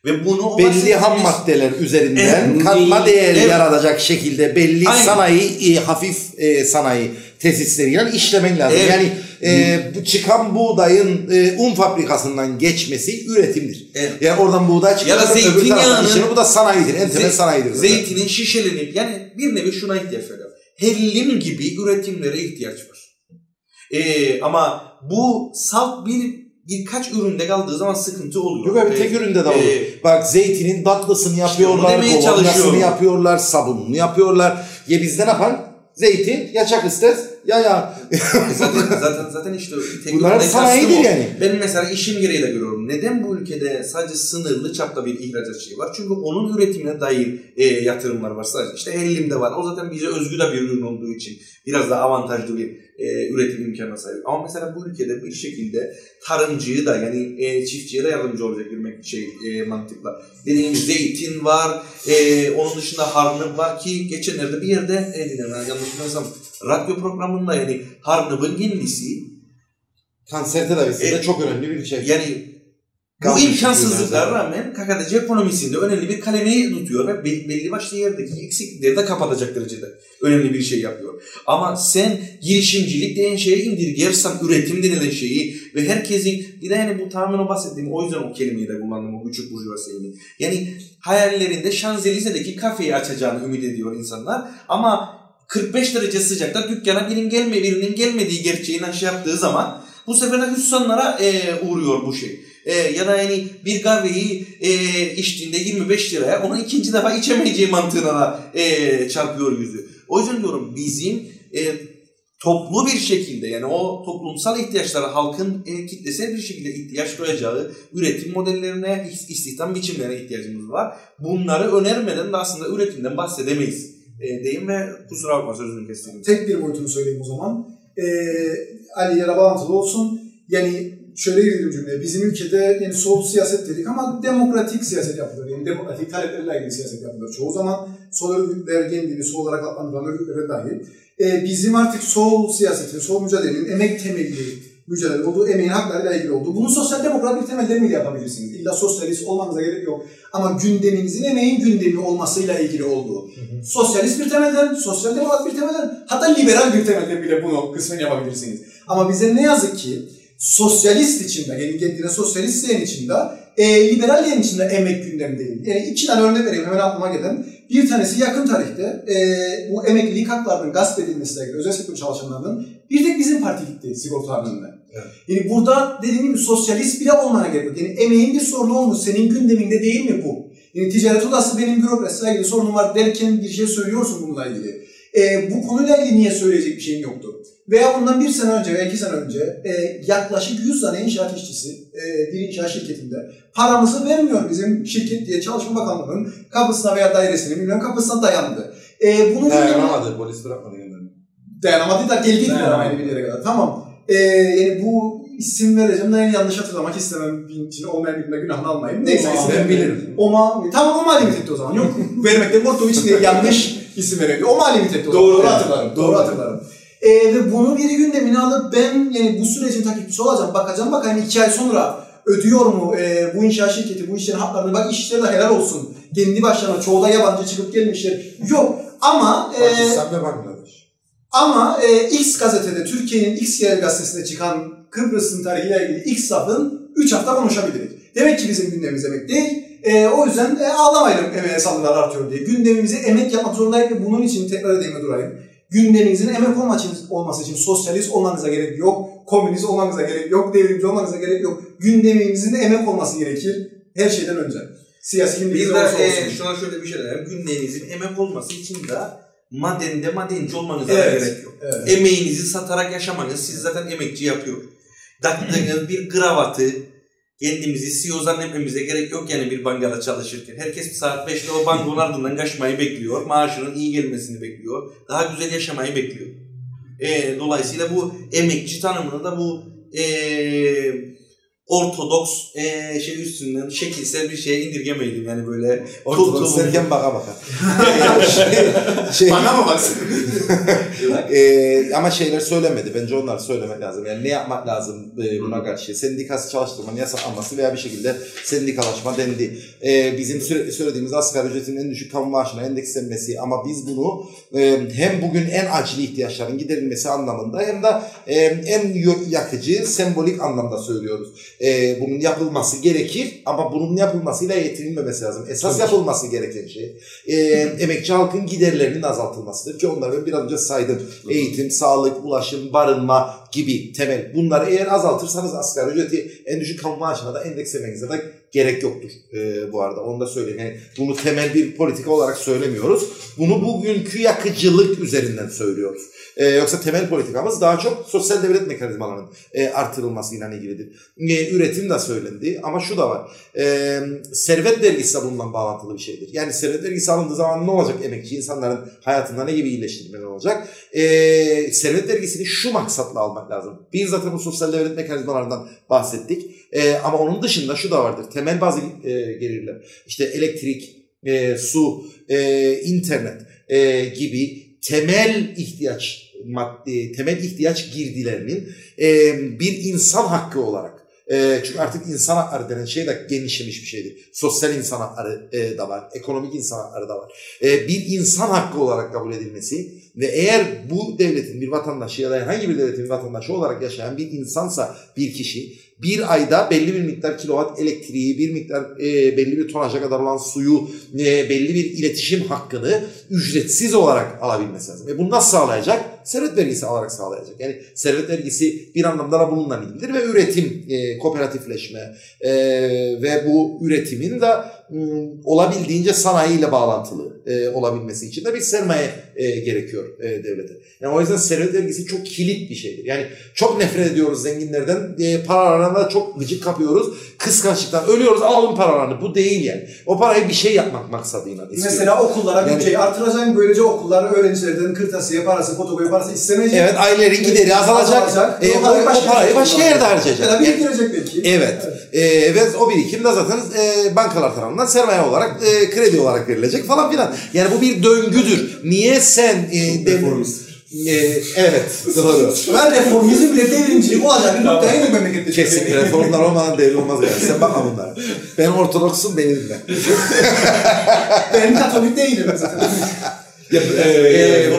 Ve bunu belli ham maddeler üzerinden evet, katma değer evet. yaratacak şekilde belli Aynen. sanayi, e, hafif e, sanayi tesisleriyle işlemen lazım. Evet. Yani e, bu çıkan buğdayın e, un fabrikasından geçmesi üretimdir. Evet. Yani oradan buğday çıkıyor. Ya da zeytinyağının, bu da sanayidir, en temel sanayidir. Zeytinin şişelenip yani bir nevi şuna ihtiyaç var. Hellim gibi üretimlere ihtiyaç var. E, ama bu salt bir birkaç üründe kaldığı zaman sıkıntı oluyor. Yok abi, tek üründe de olur. Ee, Bak zeytinin tatlısını yapıyorlar, işte kovanlasını yapıyorlar, sabununu yapıyorlar. Ya bizde ne yapar? Zeytin, ya çak ister, ya ya. zaten, zaten, zaten işte tek üründe kastım yani. Ben mesela işim gereği de görüyorum. Neden bu ülkede sadece sınırlı çapta bir ihracatçı var? Çünkü onun üretimine dair e, yatırımlar var sadece. İşte Hellim'de var. O zaten bize özgü de bir ürün olduğu için biraz daha avantajlı bir E, üretim imkanına sahip. Ama mesela bu ülkede bir şekilde tarımcıyı da yani e, çiftçiye de yardımcı olacak bir şey e, mantıkla. Dediğim zeytin var, e, onun dışında harnıp var ki geçenlerde bir yerde e, dinlemeden yanlış bilmiyorsam radyo programında yani harnıbın kendisi kanser tedavisinde e, çok önemli bir şey. Yani bu imkansızlıklara rağmen K K D C ekonomisinde önemli bir kalemeyi tutuyor ve belli başlı yerdeki eksiklikleri de kapatacak derecede önemli bir şey yapıyor. Ama sen girişimcilik denen şeye indirgersen üretim denilen şeyi ve herkesin bir de yani bu tamamen o bahsettiğim o yüzden o kelimeyi de kullandım o küçük burjuva şeyini. Yani hayallerinde Şanzelize'deki kafeyi açacağını ümit ediyor insanlar ama kırk beş derece sıcakta dükkana birinin gelme, birinin gelmediği gerçeğiyle şey yaptığı zaman bu sefer de hüsranlara e, uğruyor bu şey. Ee, ya da yani bir kahveyi e, içtiğinde yirmi beş liraya onu ikinci defa içemeyeceği mantığına da e, çarpıyor yüzü. O yüzden diyorum bizim e, toplu bir şekilde yani o toplumsal ihtiyaçlara halkın e, kitlesel bir şekilde ihtiyaç duyacağı üretim modellerine, istihdam biçimlerine ihtiyacımız var. Bunları önermeden de aslında üretimden bahsedemeyiz e, diyeyim ve kusura bakma sözünü kestim. Tek bir boyutunu söyleyeyim o zaman. E, Ali ile bağlantılı olsun. Yani şöyle girdim cümleye. Bizim ülkede yani sol siyaset dedik ama demokratik siyaset yapılıyor. Yani demokratik taleplerle ilgili siyaset yapılıyor. Çoğu zaman sol örgütler kendini sol olarak adlandıran örgütlere dahil. Ee, bizim artık sol siyasetin, sol mücadelenin emek temelli mücadele olduğu, emeğin haklarıyla ilgili olduğu. Bunu sosyal demokratik temellerle yapabilirsiniz. İlla sosyalist olmanıza gerek yok. Ama gündeminizin emeğin gündemi olmasıyla ilgili olduğu. Hı hı. Sosyalist bir temelden, sosyal demokrat bir temelden, hatta liberal bir temelden bile bunu kısmen yapabilirsiniz. Ama bize ne yazık ki sosyalist içinde, yani kendine sosyalist diyen içinde, e, liberal diyen içinde emek gündemi değil. Yani iki tane örnek vereyim hemen aklıma gelen. Bir tanesi yakın tarihte e, bu emeklilik haklarının gasp edilmesiyle ilgili özel sektör çalışanlarının bir tek bizim partilikte sigortalarında. Evet. Yani burada dediğim gibi sosyalist bile olmana gerek yok. Yani emeğin bir sorunu olmuş. Senin gündeminde değil mi bu? Yani ticaret odası benim bürokrasiyle ilgili sorunum var derken bir şey söylüyorsun bununla ilgili. E, bu konuyla ilgili niye söyleyecek bir şeyim yoktu? Veya bundan bir sene önce veya iki sene önce e, yaklaşık yüz tane inşaat işçisi e, bir inşaat şirketinde paramızı vermiyor bizim şirket diye Çalışma Bakanlığı'nın kapısına veya dairesine bilmem kapısına dayandı. E, bunu dayanamadı, gibi, polis bırakmadı gönderdi. Dayanamadı da geldi dayanamadı bir yere kadar. Tamam. E, yani bu isim vereceğim de yanlış hatırlamak istemem. İçine olmayan birine günahını almayayım. Neyse ismini bilirim. Oma, tamam Oma limitetti o zaman. Yok vermekte Bortoviç diye yanlış isim verebiliyor. Oma limitetti o zaman. Doğru, doğru hatırlarım. Doğru hatırlarım. Ee, ve bunu biri gündemine alıp ben yani bu sürecin takipçisi olacağım, bakacağım bak hani iki ay sonra ödüyor mu e, bu inşaat şirketi, bu işlerin haklarını, bak işleri de helal olsun. Kendi başlarına çoğu da yabancı çıkıp gelmişler. Yok ama... E, Pakistan ve Bangladeş. Ama e, X gazetede, Türkiye'nin X yerel gazetesinde çıkan Kıbrıs'ın tarihiyle ilgili X safın üç hafta konuşabiliriz. Demek ki bizim gündemimiz emek değil. E, o yüzden e, ağlamayalım emeğe saldırılar artıyor diye. Gündemimize emek yapmak zorundayım ve bunun için tekrar edeyim durayım. Gündeminizin emek olması için sosyalist olmanıza gerek yok, komünist olmanıza gerek yok, devrimci olmanıza gerek yok. Gündeminizin emek olması gerekir her şeyden önce. Siyasi gündemimiz olsun. E, şuna şöyle bir şey diyeyim. Gündeminizin emek olması için de madende madenci olmanıza evet, gerek yok. Evet. Emeğinizi satarak yaşamanız, siz zaten emekçi yapıyor. Daktığınız bir kravatı, kendimizi C E O zannetmemize gerek yok yani bir bankada çalışırken. Herkes bir saat beşte o bankonun ardından kaçmayı bekliyor. Maaşının iyi gelmesini bekliyor. Daha güzel yaşamayı bekliyor. E, dolayısıyla bu emekçi tanımını da bu e, ortodoks e, şey üstünden şekilsel bir şeye indirgemeyelim. Yani böyle ortodoks derken baka baka. şey, şey, Bana mı baksın? e, ama şeyler söylemedi. Bence onlar söylemek lazım. Yani ne yapmak lazım e, buna karşı? Sendikası çalıştırmanın yasaklanması veya bir şekilde sendikalaşma dendi. E, bizim süre, söylediğimiz asgari ücretin en düşük kamu maaşına endekslenmesi ama biz bunu e, hem bugün en acil ihtiyaçların giderilmesi anlamında hem de e, en yakıcı sembolik anlamda söylüyoruz. E, bunun yapılması gerekir ama bunun yapılmasıyla yetinilmemesi lazım. Esas tabii yapılması gereken şey e, emekçi halkın giderlerinin azaltılmasıdır ki onları ben biraz önce saydım. Eğitim, sağlık, ulaşım, barınma gibi temel. Bunları eğer azaltırsanız asgari ücreti en düşük kamu maaşına da endekslemenize de gerek yoktur e, bu arada. Onu da söyleyeyim. Yani bunu temel bir politika olarak söylemiyoruz. Bunu bugünkü yakıcılık üzerinden söylüyoruz. E, yoksa temel politikamız daha çok sosyal devlet mekanizmalarının e, artırılmasıyla ilgilidir. E, üretim de söylendi ama şu da var. E, servet vergisi de bundan bağlantılı bir şeydir. Yani servet vergisi alındığı zaman ne olacak emekçi? İnsanların hayatında ne gibi iyileştirmeler olacak? E, servet vergisini şu maksatla almak lazım. Biz zaten bu sosyal devlet mekanizmalarından bahsettik. E, ama onun dışında şu da vardır. Temel bazı e, gelirler. İşte elektrik, e, su, e, internet e, gibi temel ihtiyaç maddi, temel ihtiyaç girdilerinin e, bir insan hakkı olarak e, çünkü artık insan hakları denen şey de genişlemiş bir şeydir. Sosyal insan hakları e, da var, ekonomik insan hakları da var. E, bir insan hakkı olarak kabul edilmesi ve eğer bu devletin bir vatandaşı ya da herhangi bir devletin bir vatandaşı olarak yaşayan bir insansa bir kişi bir ayda belli bir miktar kilowatt elektriği, bir miktar e, belli bir tonaja kadar olan suyu, e, belli bir iletişim hakkını ücretsiz olarak alabilmesi lazım. E bunu nasıl sağlayacak? Servet vergisi alarak sağlayacak. Yani servet vergisi bir anlamda da bununla ilgilidir ve üretim, e, kooperatifleşme e, ve bu üretimin de olabildiğince sanayiyle bağlantılı e, olabilmesi için de bir sermaye e, gerekiyor e, devlete. Yani o yüzden servet vergisi çok kilit bir şeydir. Yani çok nefret ediyoruz zenginlerden, e, paralarına çok gıcık kapıyoruz, kıskançlıktan ölüyoruz, alalım paralarını. Bu değil yani. O parayı bir şey yapmak maksadıyla istiyoruz. Mesela okullara bütçeyi yani, artıracaksın, böylece okullara öğrencilerden kırtasiye parası, fotokopi parası istemeyecek. Evet, ailelerin gideri azalacak. azalacak. E, o, o başka parayı başka yerde harcayacak. Ya da biriktirecek belki. Evet. Evet. E, ve o birikim de zaten e, bankalar tarafından sermaye olarak, e, kredi olarak verilecek falan filan. Yani bu bir döngüdür. Niye sen e, devrimiz? E, evet, doğru. Ben reformizm bile devrimciyim. O acayip noktaya girmemek ettim. Kesinlikle reformlar olmadan devrim olmaz yani. Sen bakma bunlara. Ben Ortodoksum, benim ben. Ben Katolik değilim zaten. Ya, e, e, e,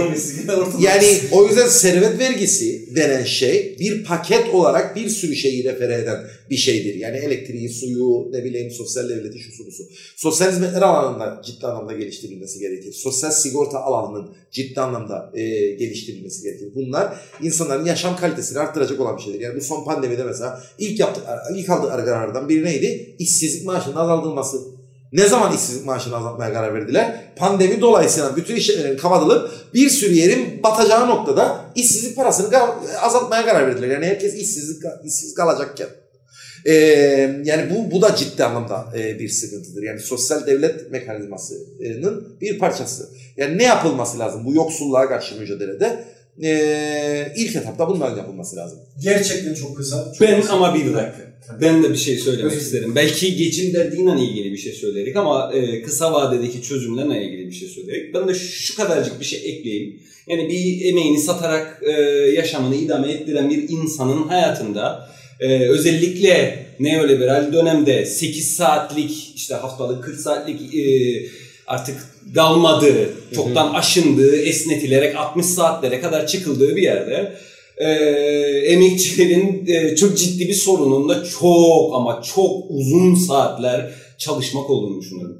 yani o yüzden servet vergisi denen şey bir paket olarak bir sürü şeyi refere eden bir şeydir. Yani elektriği, suyu, ne bileyim sosyal devleti, şu su, su. Sosyal hizmetler alanında ciddi anlamda geliştirilmesi gerekir. Sosyal sigorta alanının ciddi anlamda e, geliştirilmesi gerekir. Bunlar insanların yaşam kalitesini arttıracak olan bir şeydir. Yani bu son pandemide mesela ilk yaptık, ilk aldığı kararlardan biri neydi? İşsizlik maaşının azaltılması. Ne zaman işsizlik maaşını azaltmaya karar verdiler? Pandemi dolayısıyla bütün işletmelerin kapatılıp bir sürü yerin batacağı noktada işsizlik parasını azaltmaya karar verdiler. Yani herkes işsizlik, işsiz kalacakken. Ee, yani bu, bu da ciddi anlamda e, bir sıkıntıdır. Yani sosyal devlet mekanizmasının bir parçası. Yani ne yapılması lazım bu yoksulluğa karşı mücadelede? Ee, ilk etapta bunların yapılması lazım. Gerçekten çok kısa. Çok ben kısa. Ama bir dakika. Ben de bir şey söylemek isterim. Belki geçim derdiyle ilgili bir şey söylerik ama kısa vadedeki çözümlerle ilgili bir şey söylerik. Ben de şu kadarcık bir şey ekleyeyim. Yani bir emeğini satarak yaşamını idame ettiren bir insanın hayatında özellikle neoliberal dönemde sekiz saatlik işte haftalık kırk saatlik artık dalmadığı, çoktan aşındığı, esnetilerek altmış saatlere kadar çıkıldığı bir yerde Ee, emekçilerin e, çok ciddi bir sorununda çok ama çok uzun saatler çalışmak olduğunu düşünüyorum.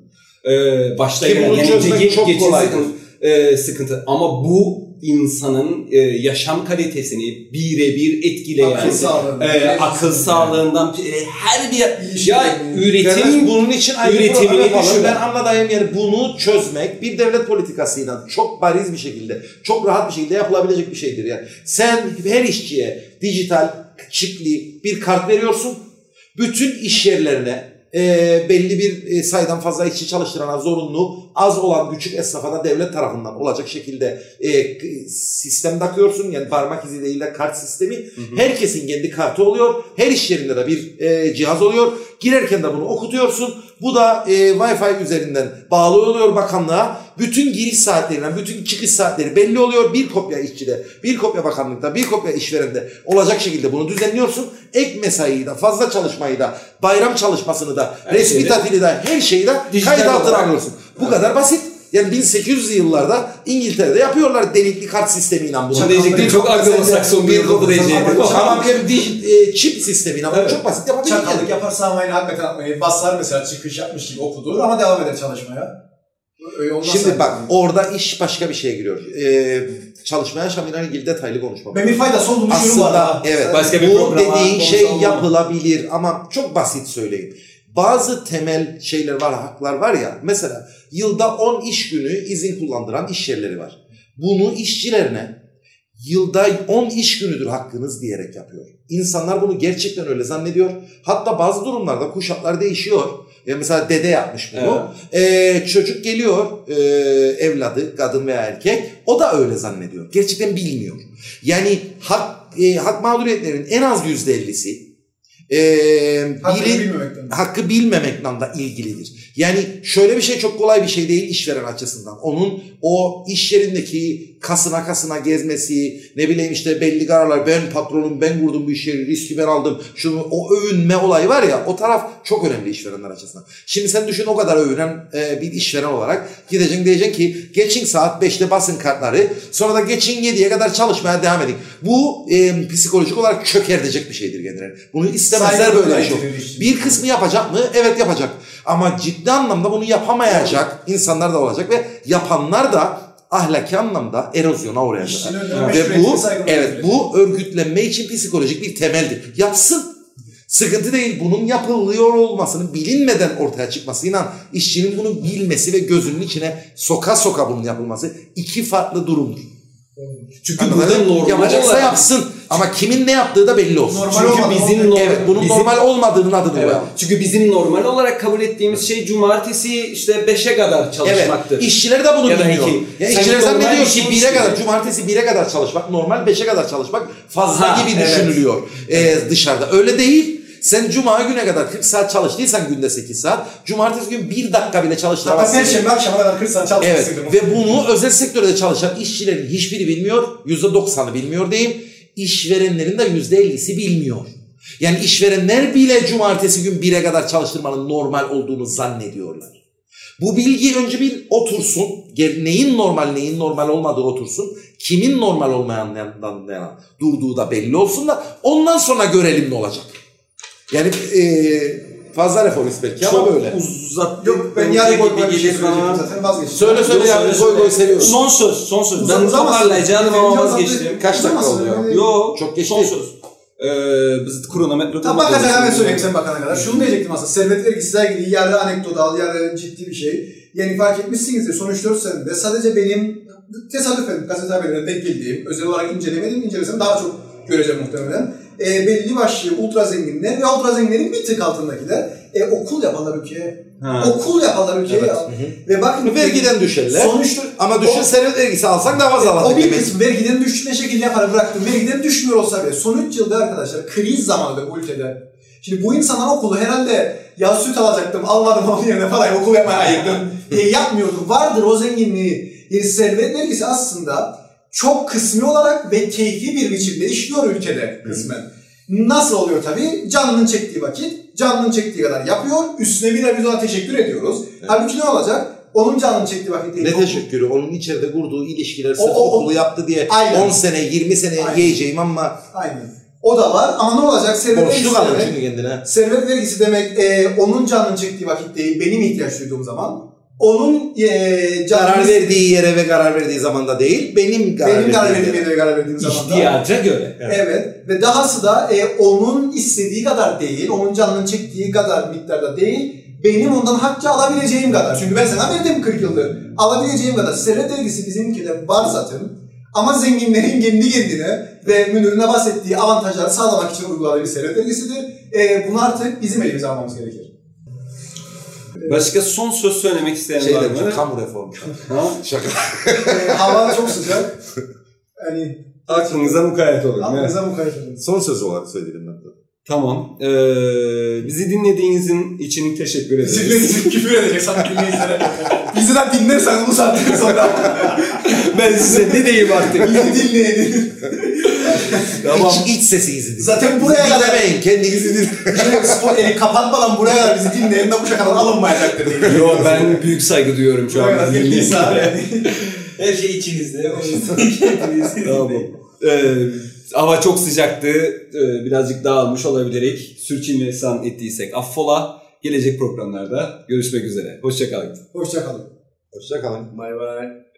Ee, başta gelen yani e, sıkıntı ama bu insanın e, yaşam kalitesini birebir etkileyen, akıl, sağlığında, e, akıl sağlığından e, her bir ya üretim bunun için üretimini düşünen anladığım yani bunu çözmek bir devlet politikasıyla çok bariz bir şekilde, çok rahat bir şekilde yapılabilecek bir şeydir. Yani sen her işçiye dijital çipli bir kart veriyorsun, bütün iş yerlerine E, belli bir sayıdan fazla işçi çalıştırana zorunlu, az olan küçük esnafa da devlet tarafından olacak şekilde e, sistem takıyorsun. Yani parmak izi değil de kart sistemi. Hı hı. Herkesin kendi kartı oluyor. Her iş yerinde de bir e, cihaz oluyor. Girerken de bunu okutuyorsun. Bu da e, Wi-Fi üzerinden bağlı oluyor bakanlığa. Bütün giriş saatlerinden, bütün çıkış saatleri belli oluyor. Bir kopya işçide, bir kopya bakanlıkta, bir kopya işverende olacak şekilde bunu düzenliyorsun. Ek mesaiyi de, fazla çalışmayı da, bayram çalışmasını da, her resmi şeyde, tatili de, her şeyi de kayıt altına alıyorsun. Bu kadar basit. Yani bin sekiz yüzlü yıllarda İngiltere'de yapıyorlar delikli kart sistemiyle bunu. Çok diyecektim, çok aklıma sakson bir kopu diyecektim. Ama bir çip sistemiyle bunu çok basit yapabilir. Çakallık yaparsa ama yine hakikaten atmayı basar mesela çıkış yapmış gibi okudur ama devam eder çalışmaya. Şimdi bak yani. Orada iş başka bir şeye giriyor. Ee, çalışmaya şamilana ilgili detaylı konuşmam. Ben bir faydası olduğunu düşünüyorum aslında. Evet. Başka bir bu dediğin şey yapılabilir ama çok basit söyleyeyim. Bazı temel şeyler var, haklar var ya. Mesela yılda on iş günü izin kullandıran iş yerleri var. Bunu işçilerine yılda on iş günüdür hakkınız diyerek yapıyor. İnsanlar bunu gerçekten öyle zannediyor. Hatta bazı durumlarda kuşaklar değişiyor. Ya mesela dede yapmış bunu. Evet. Ee, çocuk geliyor, e, evladı, kadın veya erkek. O da öyle zannediyor. Gerçekten bilmiyor. Yani hak, e, hak mağduriyetlerinin en az yüzde ellisi e, hakkı, biri, bilmemekten. hakkı bilmemekten de ilgilidir. Yani şöyle bir şey çok kolay bir şey değil işveren açısından. Onun o iş yerindeki kasına kasına gezmesi, ne bileyim işte belli kararlar, ben patronum, ben vurdum bu iş yeri, riski ben aldım, şunu, o övünme olayı var ya, o taraf çok önemli işverenler açısından. Şimdi sen düşün o kadar övünen e, bir işveren olarak gideceksin diyeceksin ki geçin saat beşte basın kartları, sonra da geçin yediye kadar çalışmaya devam edin. Bu e, psikolojik olarak çökertecek bir şeydir genelde. Bunu istemezler Saygı böyle bir şey. Bir kısmı yapacak mı? Evet yapacak. Ama ciddi anlamda bunu yapamayacak insanlar da olacak ve yapanlar da ahlaki anlamda erozyona uğrayacak. Ve bu evet bu örgütlenme için psikolojik bir temeldir. Yapsın. Sıkıntı değil. Bunun yapılıyor olmasının bilinmeden ortaya çıkması, inan işçinin bunu bilmesi ve gözünün içine soka soka bunun yapılması iki farklı durumdur. Çünkü burada yapacaksa olarak. Yapsın. Ama kimin ne yaptığı da belli olsun. Normal Çünkü olmadı. bizim normal, evet, bunun bizim, normal olmadığının adını evet. Var. Çünkü bizim normal olarak kabul ettiğimiz şey cumartesi işte beşe kadar çalışmaktır. Evet. İşçiler de bunu ya bilmiyor. Ya işçiler zannediyor ki bire kadar cumartesi bire kadar çalışmak normal, beşe kadar çalışmak fazla ha, gibi evet. düşünülüyor evet. E, dışarıda. Öyle değil. Sen cuma güne kadar kırk saat çalıştıysan günde sekiz saat, cumartesi gün bir dakika bile çalıştıramazsın. Hatta perşembe akşama kadar kırk saat çalışmışsın. Evet. Ve bunu özel sektörde çalışan işçilerin hiçbiri bilmiyor, yüzde doksanı bilmiyor diyeyim. İşverenlerin de yüzde ellisi bilmiyor. Yani işverenler bile cumartesi gün bire kadar çalıştırmanın normal olduğunu zannediyorlar. Bu bilgi önce bir otursun. neyin normal neyin normal olmadığı otursun. Kimin normal olmayandan durduğu da belli olsun da ondan sonra görelim ne olacak. Yani eee fazla reformist belki çok ama böyle. Uzat. Yok ben yarın boy boy bir şey söyleyeceğim zaten vazgeçtim. Söyle söyle yarın boy boy seviyorum. Son söz, son söz. Ben toparlayacağım ama vazgeçtim. Kaç dakika oluyor? Yok çok geçti. Son söz. Eee biz kronometre tam bakana hemen söyleyeyim sen bakana kadar. Şunu diyecektim aslında. Servet vergisiyle ilgili yarı anekdotal, yarı ciddi bir şey. Yani fark etmişsinizdir sonuç dört senede sadece benim tesadüfen gazete haberlerine denk geldiğim, özel olarak incelemedim, incelesem daha çok göreceğim muhtemelen. E, belli başlı ultra zenginler ve ultra zenginlerin bir tık altındakiler e, okul yapanlar ülkeye, ha. okul yapanlar ülkeye evet. ya. Ve bakın vergiden düşerler. Sonuçta ama düşün servet vergisi alsak daha fazla alacak. O bir kısım vergiden düştü ne şekilde yapar bıraktım. Vergiden düşmüyor olsa bile son üç yılda arkadaşlar kriz zamanında bu ülkede. Şimdi bu insanlar okulu herhalde ya süt alacaktım almadım onun yerine falan okul yapmaya ayırdım diye yapmıyordu. Vardır o zenginliği. Yani servet vergisi aslında çok kısmi olarak ve keyfi bir biçimde işliyor ülkede kısmen. Nasıl oluyor tabii? Canının çektiği vakit, canının çektiği kadar yapıyor. Üstüne bir de biz ona teşekkür ediyoruz. Evet. Halbuki ne olacak? Onun canının çektiği vakit değil. Ne teşekkürü? Onun içeride kurduğu ilişkiler sırf okulu yaptı diye aynen. on sene, yirmi sene aynen. yiyeceğim ama... Aynen. O da var ama ne olacak? Servet vergisi demek, servet vergisi demek e, onun canının çektiği vakit değil, benim ihtiyaç duyduğum zaman... Onun e, karar verdiği yere ve karar verdiği zamanda değil, benim karar, benim karar verdiğim yere ve karar verdiğim zamanda. İhtiyaca göre. Evet. evet. Ve dahası da e, onun istediği kadar değil, onun canının çektiği kadar miktarda değil, benim ondan hakça alabileceğim kadar. Çünkü ben sana verdim kırk yıldır. Alabileceğim kadar. Servet vergisi bizimkide var zaten. Ama zenginlerin kendi kendine ve Münir'ine bahsettiği avantajları sağlamak için uyguladığı bir servet vergisidir. E, bunu artık bizim elimize almamız gerekir. Başka son söz söylemek isteyen şey var mı? Şey kamu reformu. Ha? Şaka. E, hava çok sıcak. Yani aklınıza mukayyet olun. Aklınıza yani. mukayyet olun. Son söz olarak söyleyelim ben de. Tamam. Ee, bizi dinlediğinizin için teşekkür ederiz. Bizi dinlediğiniz küfür edecek saat dinleyicilere. Bizi de dinlerseniz bu saatten sonra. Ben size ne diyeyim artık? Bizi dinleyin. Tamam. İç, iç sesi izleyin. Zaten buraya bizi kadar demeyin. Kendinizi dinleyin. Eli kapatmadan buraya kadar bizi dinleyin de bu şakadan alınmayacaktır. Yok ben büyük saygı duyuyorum şu an. Her şey içinizde. O yüzden kendinizi dinleyin. Tamam. Ee, hava çok sıcaktı. Ee, birazcık dağılmış olabilerek sürçülisan ettiysek affola. Gelecek programlarda görüşmek üzere. Hoşça kalın. Hoşça kalın. Hoşça kalın. Bay bay.